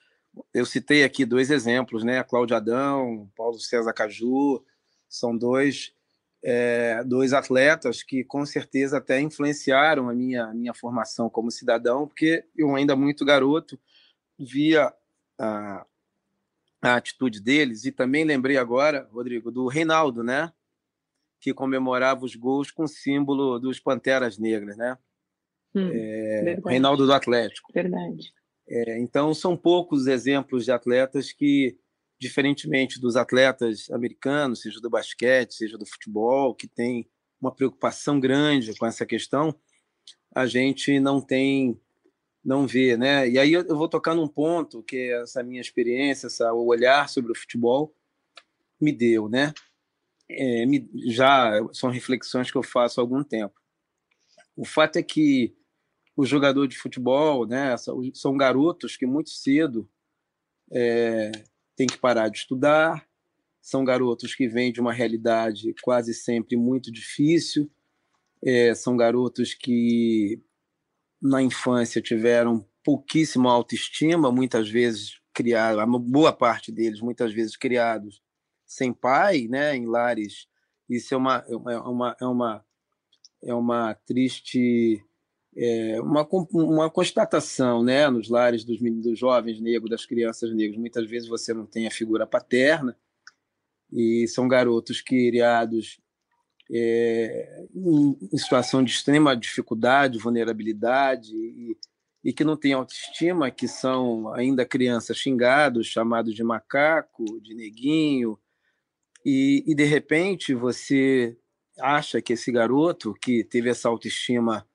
Eu citei aqui dois exemplos, né? Cláudio Adão, Paulo César Caju, são dois... É, dois atletas que, com certeza, até influenciaram a minha, a minha formação como cidadão, porque eu, ainda muito garoto, via a, a atitude deles. E também lembrei agora, Rodrigo, do Reinaldo, né? Que comemorava os gols com o símbolo dos Panteras Negras, né? Hum, é, Reinaldo do Atlético. Verdade. É, então, são poucos exemplos de atletas que, diferentemente dos atletas americanos, seja do basquete, seja do futebol, que tem uma preocupação grande com essa questão, a gente não tem, não vê, né? E aí eu vou tocar num ponto que essa minha experiência, essa, o olhar sobre o futebol me deu, né? É, me, já são reflexões que eu faço há algum tempo. O fato é que o jogador de futebol, né? São, são garotos que muito cedo... É, tem que parar de estudar, são garotos que vêm de uma realidade quase sempre muito difícil, é, são garotos que na infância tiveram pouquíssima autoestima, muitas vezes criados, a boa parte deles muitas vezes criados sem pai, né, em lares. Isso é uma, é uma, é uma, é uma triste... É uma, uma constatação, né, nos lares dos, dos jovens negros, das crianças negras. Muitas vezes você não tem a figura paterna e são garotos criados é, em, em situação de extrema dificuldade, vulnerabilidade e, e que não têm autoestima, que são ainda crianças xingados, chamados de macaco, de neguinho, e, e de repente você acha que esse garoto que teve essa autoestima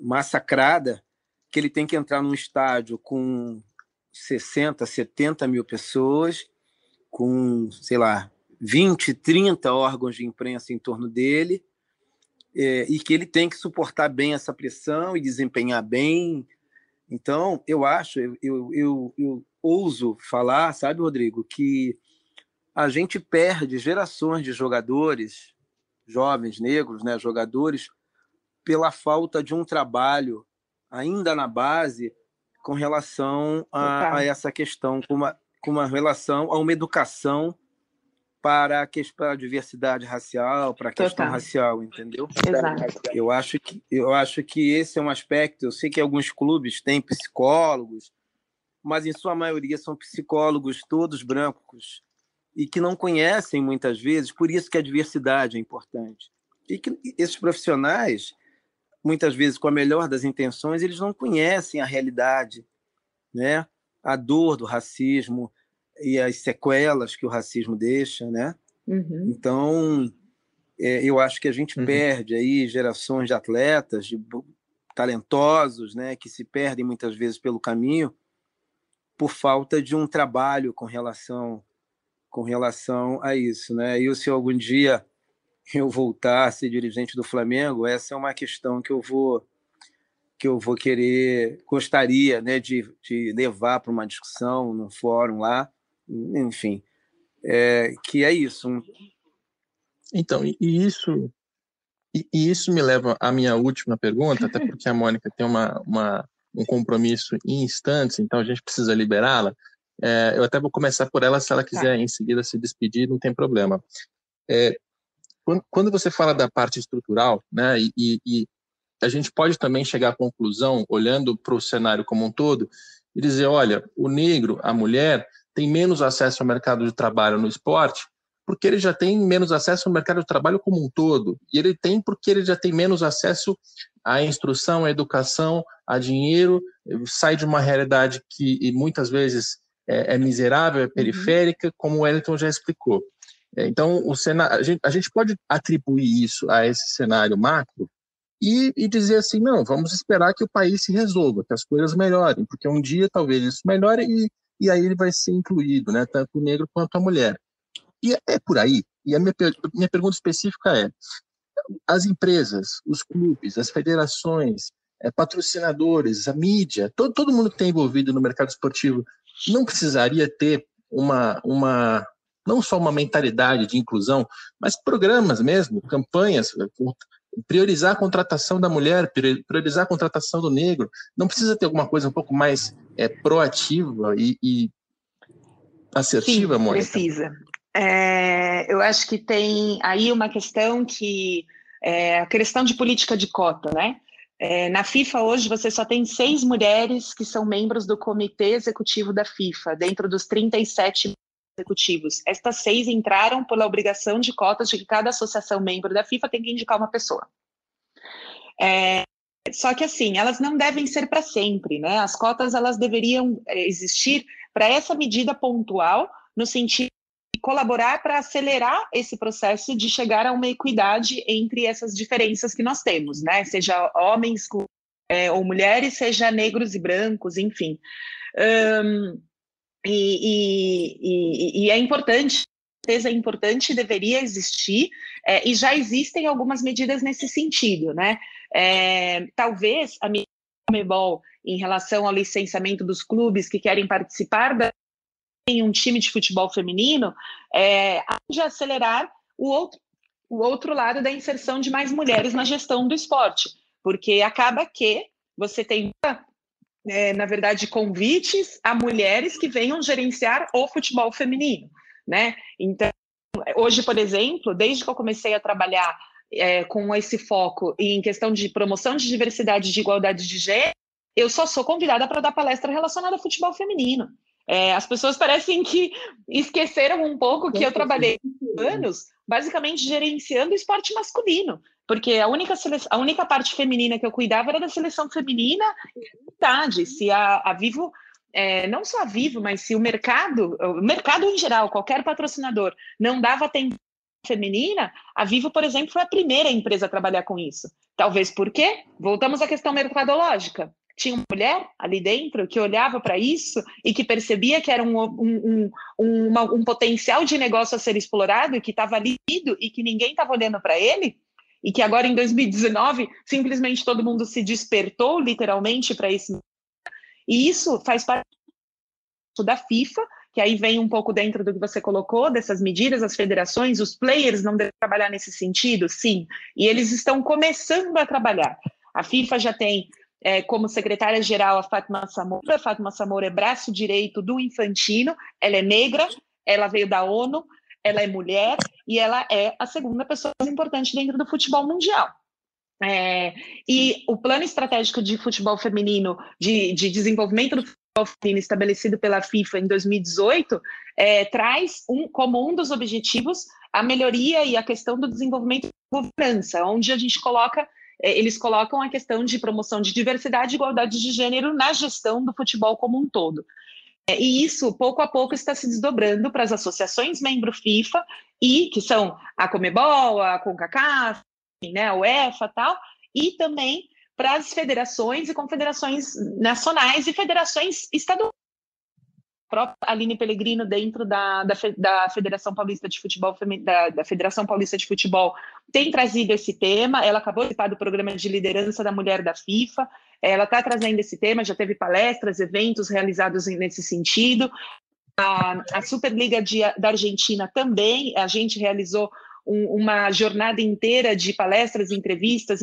massacrada, que ele tem que entrar num estádio com sessenta, setenta mil pessoas, com, sei lá, vinte, trinta órgãos de imprensa em torno dele, é, e que ele tem que suportar bem essa pressão e desempenhar bem. Então, eu acho, eu, eu, eu, eu ouso falar, sabe, Rodrigo, que a gente perde gerações de jogadores, jovens negros, né, jogadores, pela falta de um trabalho ainda na base com relação a, a essa questão, com uma, com uma relação a uma educação para a, questão, para a diversidade racial, para a questão Total. racial, entendeu? Exato. Eu acho que, eu acho que esse é um aspecto, eu sei que alguns clubes têm psicólogos, mas em sua maioria são psicólogos todos brancos e que não conhecem muitas vezes, por isso que a diversidade é importante. E que esses profissionais... muitas vezes, com a melhor das intenções, eles não conhecem a realidade, né? A dor do racismo e as sequelas que o racismo deixa, né? Uhum. Então, é, eu acho que a gente uhum. perde aí gerações de atletas, de talentosos, né, que se perdem muitas vezes pelo caminho por falta de um trabalho com relação, com relação a isso, né? E se algum dia eu voltar a ser dirigente do Flamengo, essa é uma questão que eu vou, que eu vou querer, gostaria, né, de, de levar para uma discussão num fórum lá, enfim, é, que é isso. Então, e isso, e isso me leva à minha última pergunta, até porque a Mônica tem uma, uma, um compromisso em instantes, então a gente precisa liberá-la. É, eu até vou começar por ela, se ela quiser em seguida se despedir, não tem problema. É, quando, quando você fala da parte estrutural, né, e, e a gente pode também chegar à conclusão, olhando para o cenário como um todo, e dizer, olha, o negro, a mulher, tem menos acesso ao mercado de trabalho no esporte, porque ele já tem menos acesso ao mercado de trabalho como um todo. E ele tem porque ele já tem menos acesso à instrução, à educação, a dinheiro, sai de uma realidade que e muitas vezes é, é miserável, é periférica, como o Wellington já explicou. Então, o cenário, a gente, a gente pode atribuir isso a esse cenário macro, E, e dizer assim, não, vamos esperar que o país se resolva, que as coisas melhorem, porque um dia talvez isso melhore e, e aí ele vai ser incluído, né, tanto o negro quanto a mulher. E é por aí. E a minha, minha pergunta específica é, as empresas, os clubes, as federações, é, patrocinadores, a mídia, todo, todo mundo que tem envolvido no mercado esportivo, não precisaria ter uma... uma não só uma mentalidade de inclusão, mas programas mesmo, campanhas, priorizar a contratação da mulher, priorizar a contratação do negro. Não precisa ter alguma coisa um pouco mais é, proativa e, e assertiva, Sim, Mônica? Precisa. É, eu acho que tem aí uma questão que... É, a questão de política de cota, né? É, na FIFA hoje você só tem seis mulheres que são membros do comitê executivo da FIFA, dentro dos trinta e sete executivos. Estas seis entraram pela obrigação de cotas de que cada associação membro da FIFA tem que indicar uma pessoa. É, só que assim, elas não devem ser para sempre, né? As cotas elas deveriam existir para essa medida pontual, no sentido de colaborar para acelerar esse processo de chegar a uma equidade entre essas diferenças que nós temos, né? Seja homens com, é, ou mulheres, seja negros e brancos, enfim. Um, E, e, e, e é importante, certeza é importante, deveria existir, é, e já existem algumas medidas nesse sentido, né? É, talvez a medida do Comebol em relação ao licenciamento dos clubes que querem participar da, em um time de futebol feminino, é, de acelerar o outro, o outro lado da inserção de mais mulheres na gestão do esporte, porque acaba que você tem... É, na verdade, convites a mulheres que venham gerenciar o futebol feminino, né? Então, hoje, por exemplo, desde que eu comecei a trabalhar é, com esse foco em questão de promoção de diversidade e de igualdade de gênero, eu só sou convidada para dar palestra relacionada ao futebol feminino. É, as pessoas parecem que esqueceram um pouco que eu trabalhei anos basicamente gerenciando o esporte masculino, porque a única, sele... a única parte feminina que eu cuidava era da seleção feminina e idade. Se a, a Vivo, é, não só a Vivo, mas se o mercado, o mercado em geral, qualquer patrocinador, não dava atenção feminina, a Vivo, por exemplo, foi a primeira empresa a trabalhar com isso. Talvez porque, voltamos à questão mercadológica, tinha uma mulher ali dentro que olhava para isso e que percebia que era um, um, um, uma, um potencial de negócio a ser explorado, que estava lido e que ninguém estava olhando para ele, e que agora em dois mil e dezenove simplesmente todo mundo se despertou literalmente para esse... E isso faz parte da FIFA, que aí vem um pouco dentro do que você colocou, dessas medidas, as federações, os players não devem trabalhar nesse sentido, sim, e eles estão começando a trabalhar. A FIFA já tem... É, como secretária-geral a Fátima Samoura. A Fátima Samoura é braço direito do Infantino, ela é negra, ela veio da ONU, ela é mulher e ela é a segunda pessoa mais importante dentro do futebol mundial. É, e o plano estratégico de futebol feminino, de, de desenvolvimento do futebol feminino estabelecido pela FIFA em dois mil e dezoito, é, traz um, como um dos objetivos a melhoria e a questão do desenvolvimento da governança, onde a gente coloca... Eles colocam a questão de promoção de diversidade e igualdade de gênero na gestão do futebol como um todo. E isso, pouco a pouco, está se desdobrando para as associações membro FIFA, e que são a Comebol, a CONCACAF, né, a UEFA e tal, e também para as federações e confederações nacionais e federações estaduais. A própria Aline Pellegrino, dentro da, da, da Federação Paulista de Futebol, da, da Federação Paulista de Futebol, tem trazido esse tema. Ela acabou de participar do programa de liderança da mulher da FIFA. Ela está trazendo esse tema, já teve palestras, eventos realizados nesse sentido. A, a Superliga de, da Argentina também, a gente realizou um, uma jornada inteira de palestras, entrevistas,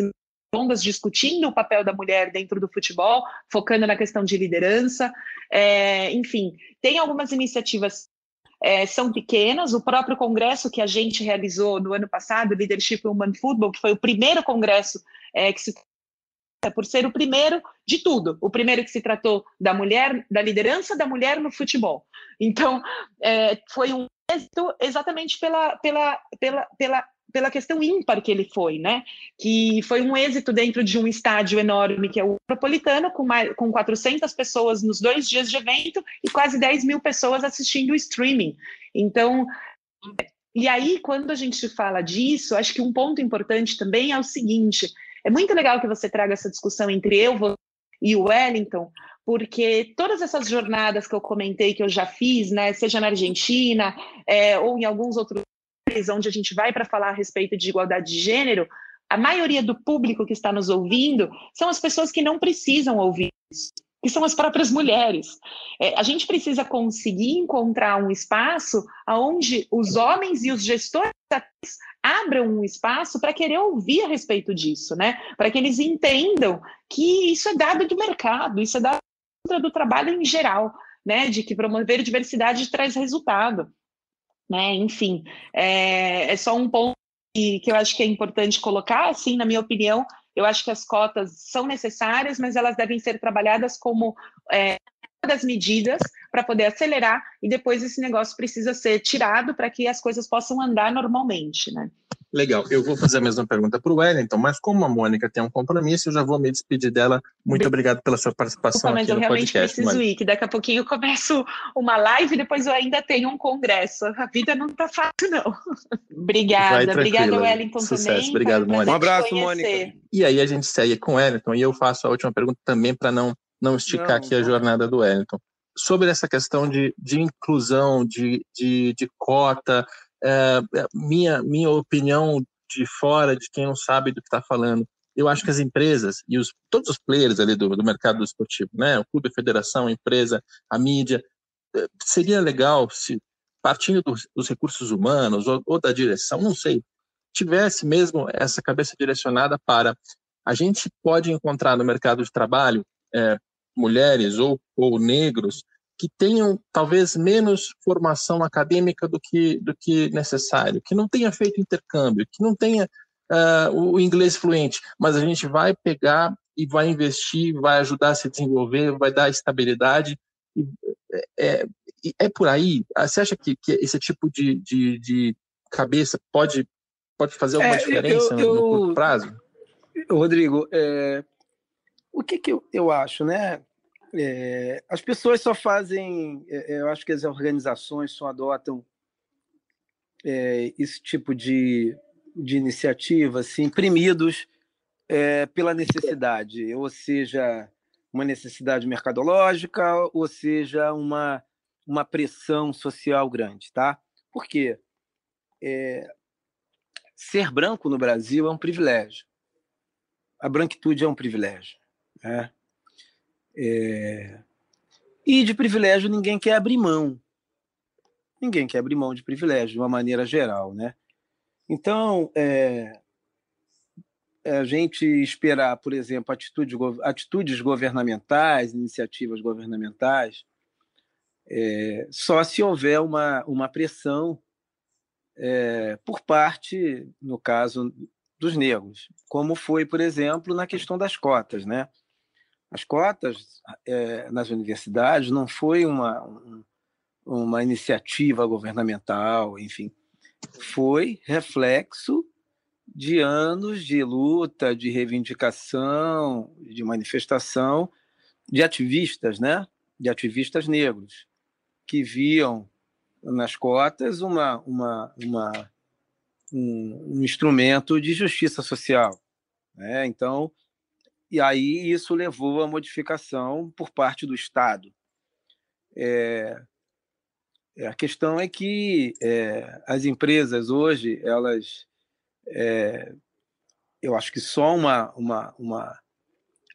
ondas discutindo o papel da mulher dentro do futebol, focando na questão de liderança, é, enfim, tem algumas iniciativas, é, são pequenas. O próprio congresso que a gente realizou no ano passado, Leadership Human Football, que foi o primeiro congresso é, que se por ser o primeiro de tudo, o primeiro que se tratou da mulher, da liderança da mulher no futebol. Então, é, foi um êxito exatamente pela, pela, pela, pela pela questão ímpar que ele foi, né? Que foi um êxito dentro de um estádio enorme que é o Metropolitano, com, mais, com quatrocentas pessoas nos dois dias de evento e quase dez mil pessoas assistindo o streaming. Então, e aí, quando a gente fala disso, acho que um ponto importante também é o seguinte: é muito legal que você traga essa discussão entre eu, você e o Wellington, porque todas essas jornadas que eu comentei, que eu já fiz, né? Seja na Argentina é, ou em alguns outros, onde a gente vai para falar a respeito de igualdade de gênero, a maioria do público que está nos ouvindo são as pessoas que não precisam ouvir isso, que são as próprias mulheres. É, a gente precisa conseguir encontrar um espaço onde os homens e os gestores abram um espaço para querer ouvir a respeito disso, né? Para que eles entendam que isso é dado do mercado, isso é dado do trabalho em geral, né? De que promover diversidade traz resultado. Né? Enfim, é, é só um ponto que, que eu acho que é importante colocar, assim, na minha opinião. Eu acho que as cotas são necessárias, mas elas devem ser trabalhadas como é, uma das medidas para poder acelerar, e depois esse negócio precisa ser tirado para que as coisas possam andar normalmente, né? Legal, eu vou fazer a mesma pergunta para o Wellington, mas como a Mônica tem um compromisso, eu já vou me despedir dela. Muito obrigado pela sua participação. Opa, mas aqui eu no realmente podcast, preciso Mônica. ir, que daqui a pouquinho eu começo uma live e depois eu ainda tenho um congresso. A vida não está fácil, não. Obrigada, obrigada, Wellington. Sucesso. Também. Obrigado, Mônica. Um abraço, Mônica. E aí a gente segue com o Wellington, e eu faço a última pergunta também para não, não esticar não, aqui não. a jornada do Wellington. Sobre essa questão de, de inclusão, de, de, de cota... É, minha, minha opinião de fora, de quem não sabe do que está falando, eu acho que as empresas e os, todos os players ali do, do mercado esportivo, né, o clube, a federação, a empresa, a mídia, seria legal se, partindo dos, dos recursos humanos ou, ou da direção, não sei, tivesse mesmo essa cabeça direcionada para a gente pode encontrar no mercado de trabalho é, mulheres ou, ou negros que tenham talvez menos formação acadêmica do que, do que necessário, que não tenha feito intercâmbio, que não tenha uh, o inglês fluente, mas a gente vai pegar e vai investir, vai ajudar a se desenvolver, vai dar estabilidade. E é, é por aí? Você acha que, que esse tipo de, de, de cabeça pode, pode fazer alguma é, diferença eu, eu, no curto prazo? Rodrigo, é, o que, que eu, eu acho, né? É, as pessoas só fazem, eu acho que as organizações só adotam é, esse tipo de, de iniciativa, assim, imprimidos é, pela necessidade, ou seja, uma necessidade mercadológica, ou seja, uma, uma pressão social grande, tá? Por quê? É, ser branco no Brasil é um privilégio. A branquitude é um privilégio, né? É... E de privilégio ninguém quer abrir mão. Ninguém quer abrir mão de privilégio, de uma maneira geral, né? Então, é... a gente esperar, por exemplo, atitude, atitudes governamentais, iniciativas governamentais, é... só se houver uma, uma pressão é... por parte, no caso, dos negros, como foi, por exemplo, na questão das cotas, né? As cotas é, nas universidades não foi uma, uma iniciativa governamental, enfim, foi reflexo de anos de luta, de reivindicação, de manifestação de ativistas, né? De ativistas negros, que viam nas cotas uma, uma, uma, um, um instrumento de justiça social, né? Então, E aí isso levou à modificação por parte do Estado. É, a questão é que é, as empresas hoje, elas, é, eu acho que só uma, uma, uma,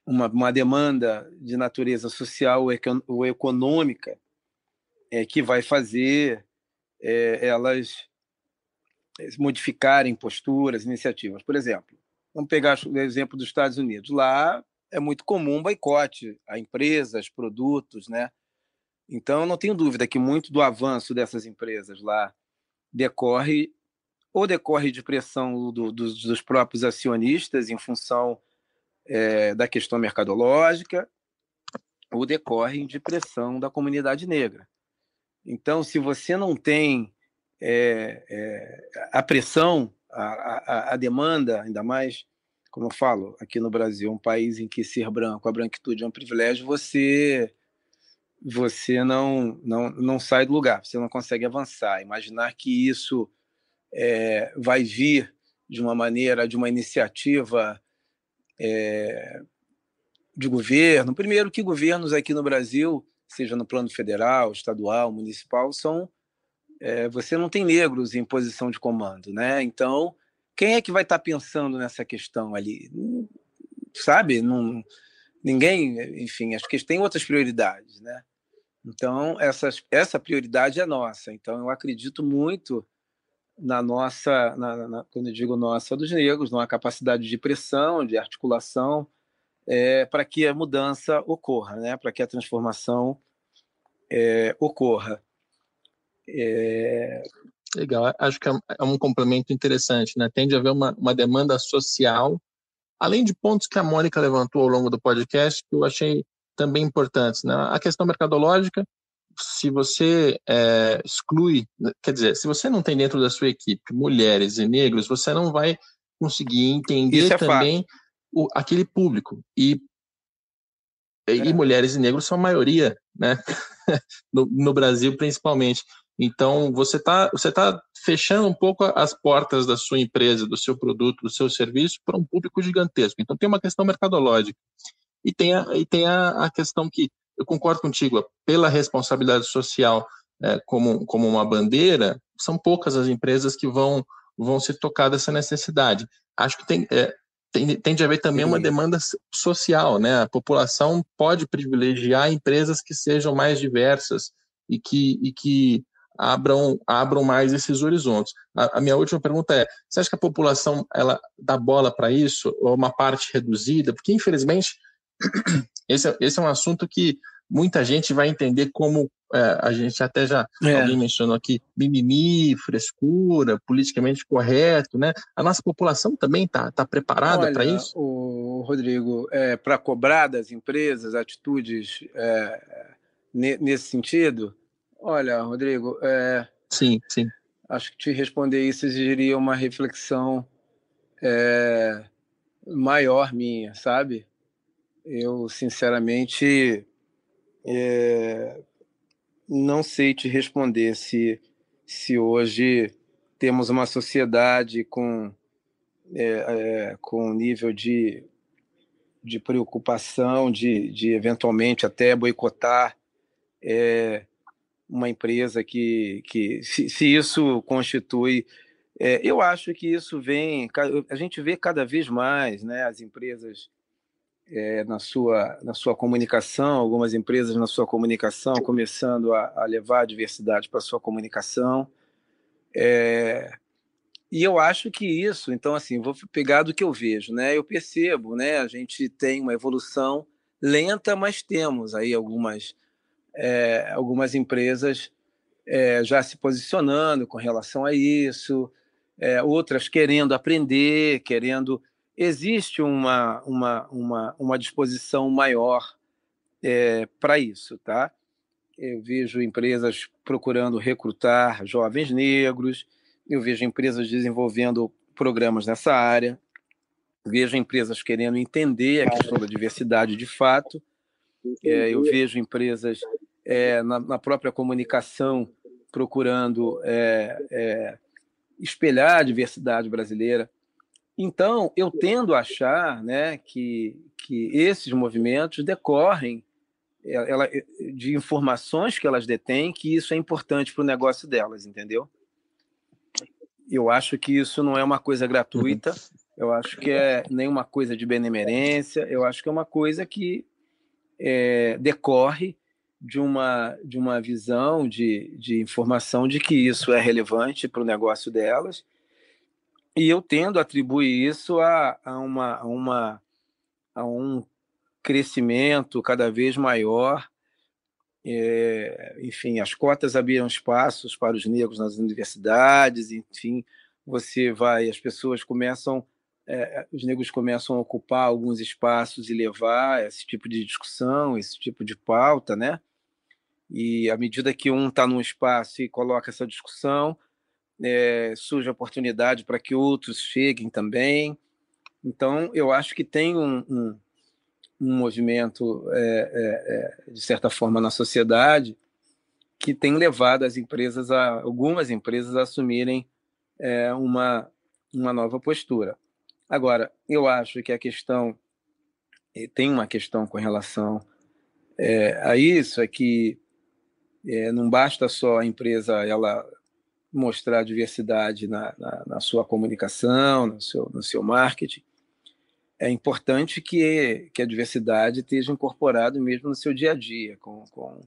uma, uma demanda de natureza social ou econômica é, que vai fazer é, elas modificarem posturas, iniciativas. Por exemplo, vamos pegar o exemplo dos Estados Unidos. Lá é muito comum um boicote a empresas, produtos, né? Então, não tenho dúvida que muito do avanço dessas empresas lá decorre ou decorre de pressão do, do, dos próprios acionistas em função é, da questão mercadológica, ou decorre de pressão da comunidade negra. Então, se você não tem é, é, a pressão, a, a, a demanda, ainda mais, como eu falo, aqui no Brasil, um país em que ser branco, a branquitude é um privilégio, você... você não, não, não sai do lugar, você não consegue avançar. Imaginar que isso é, vai vir de uma maneira, de uma iniciativa é, de governo. Primeiro que governos aqui no Brasil, seja no plano federal, estadual, municipal, são é, você não tem negros em posição de comando, né? Então, quem é que vai estar pensando nessa questão ali? Sabe? Não, ninguém, enfim, acho que tem outras prioridades, né? Então, essa, essa prioridade é nossa. Então, eu acredito muito na nossa, na, na, quando eu digo nossa, dos negros, numa capacidade de pressão, de articulação, é, para que a mudança ocorra, né? Para que a transformação é, ocorra. É... Legal, acho que é um complemento interessante, né? Tende a haver uma, uma demanda social, além de pontos que a Mônica levantou ao longo do podcast, que eu achei também importantes, né? A questão mercadológica, se você é, exclui, quer dizer, se você não tem dentro da sua equipe mulheres e negros, você não vai conseguir entender é também o, aquele público. E, é. e mulheres e negros são a maioria, né? no, no Brasil, principalmente. Então, você está você tá fechando um pouco as portas da sua empresa, do seu produto, do seu serviço para um público gigantesco. Então, tem uma questão mercadológica. E tem a, e tem a, a questão que, eu concordo contigo, pela responsabilidade social é, como, como uma bandeira, são poucas as empresas que vão, vão se tocar dessa necessidade. Acho que tem, é, tem, tem de haver também uma demanda social, né? A população pode privilegiar empresas que sejam mais diversas e que... E que Abram, abram mais esses horizontes. A, a minha última pergunta é, você acha que a população ela dá bola para isso? Ou uma parte reduzida? Porque, infelizmente, esse é, esse é um assunto que muita gente vai entender como, é, a gente até já, é. alguém mencionou aqui, mimimi, frescura, politicamente correto, né? A nossa população também está tá preparada para isso? O Rodrigo, é, para cobrar das empresas atitudes é, nesse sentido... Olha, Rodrigo, é, sim, sim. acho que te responder isso exigiria uma reflexão é, maior minha, sabe? Eu, sinceramente, é, não sei te responder se, se hoje temos uma sociedade com, é, é, com um nível de, de preocupação, de, de eventualmente até boicotar... É, uma empresa que, que se, se isso constitui... É, eu acho que isso vem... A gente vê cada vez mais, né, as empresas é, na, sua, na sua comunicação, algumas empresas na sua comunicação, começando a, a levar a diversidade para a sua comunicação. É, e eu acho que isso... Então, assim, vou pegar do que eu vejo. Né? Eu percebo, né, a gente tem uma evolução lenta, mas temos aí algumas... É, algumas empresas é, já se posicionando com relação a isso, é, outras querendo aprender, querendo... Existe uma, uma, uma, uma disposição maior é, para isso, tá? Eu vejo empresas procurando recrutar jovens negros, eu vejo empresas desenvolvendo programas nessa área, vejo empresas querendo entender a questão da diversidade de fato. É, eu vejo empresas é, na, na própria comunicação procurando é, é, espelhar a diversidade brasileira. Então, eu tendo a achar, né, que, que esses movimentos decorrem ela, de informações que elas detêm, que isso é importante para o negócio delas, entendeu? Eu acho que isso não é uma coisa gratuita, eu acho que é nenhuma coisa de benemerência, eu acho que é uma coisa que é, decorre de uma, de uma visão de, de informação de que isso é relevante para o negócio delas, e eu tendo a atribuir isso a, a, uma, a, uma, a um crescimento cada vez maior. É, enfim, as cotas abriram espaços para os negros nas universidades, enfim, você vai, as pessoas começam, é, os negros começam a ocupar alguns espaços e levar esse tipo de discussão, esse tipo de pauta, né? E à medida que um está num espaço e coloca essa discussão, é, surge a oportunidade para que outros cheguem também. Então, eu acho que tem um, um um movimento, é, é, de certa forma, na sociedade, que tem levado as empresas, a, algumas empresas, a assumirem é, uma, uma nova postura. Agora, eu acho que a questão, tem uma questão com relação é, a isso, é que é, não basta só a empresa ela mostrar diversidade na, na, na sua comunicação, no seu, no seu marketing. É importante que, que a diversidade esteja incorporada mesmo no seu dia a dia, com, com,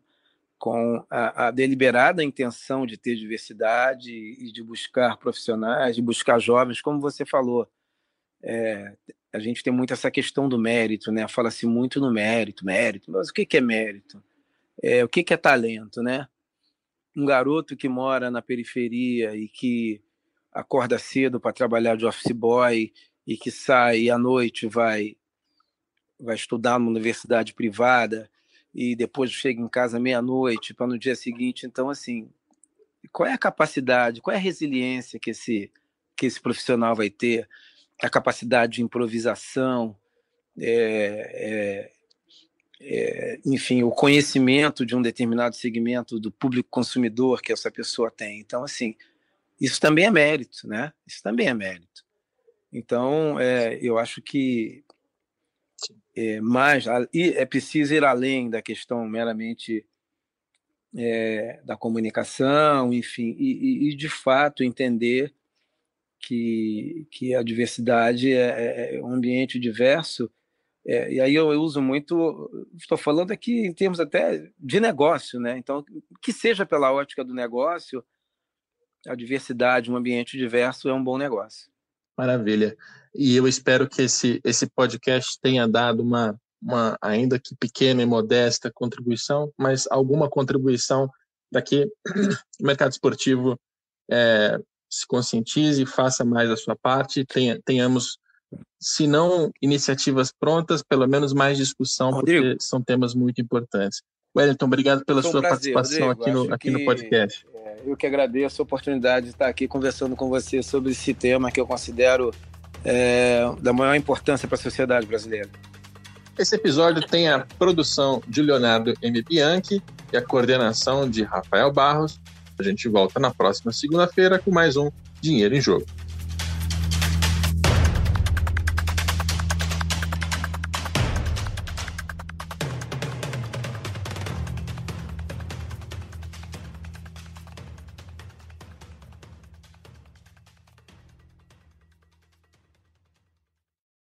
com a, a deliberada intenção de ter diversidade e de buscar profissionais, de buscar jovens, como você falou. É, a gente tem muito essa questão do mérito, né? Fala-se muito no mérito, mérito. Mas o que que é mérito? É, o que que é talento, né? Um garoto que mora na periferia e que acorda cedo para trabalhar de office boy e que sai à noite, vai, vai estudar numa universidade privada e depois chega em casa meia-noite para no dia seguinte. Então, assim, qual é a capacidade, qual é a resiliência que esse, que esse profissional vai ter? A capacidade de improvisação, é, é, é, enfim, o conhecimento de um determinado segmento do público consumidor que essa pessoa tem. Então, assim, isso também é mérito, né? Isso também é mérito. Então, é, eu acho que é, mais, é preciso ir além da questão meramente é, da comunicação, enfim, e, e de fato entender que, que a diversidade é, é um ambiente diverso. É, e aí eu, eu uso muito, estou falando aqui em termos até de negócio, né? Então, que seja pela ótica do negócio, a diversidade, um ambiente diverso é um bom negócio. Maravilha. E eu espero que esse, esse podcast tenha dado uma, uma, ainda que pequena e modesta, contribuição, mas alguma contribuição para que o mercado esportivo é, se conscientize, faça mais a sua parte, tenha, tenhamos, se não iniciativas prontas, pelo menos mais discussão, Rodrigo, porque são temas muito importantes. Wellington, obrigado pela sua prazer, participação Rodrigo, aqui, no, aqui que, no podcast. É, eu que agradeço a oportunidade de estar aqui conversando com você sobre esse tema que eu considero é, da maior importância para a sociedade brasileira. Esse episódio tem a produção de Leonardo M. Bianchi e a coordenação de Rafael Barros. A gente volta na próxima segunda-feira com mais um Dinheiro em Jogo.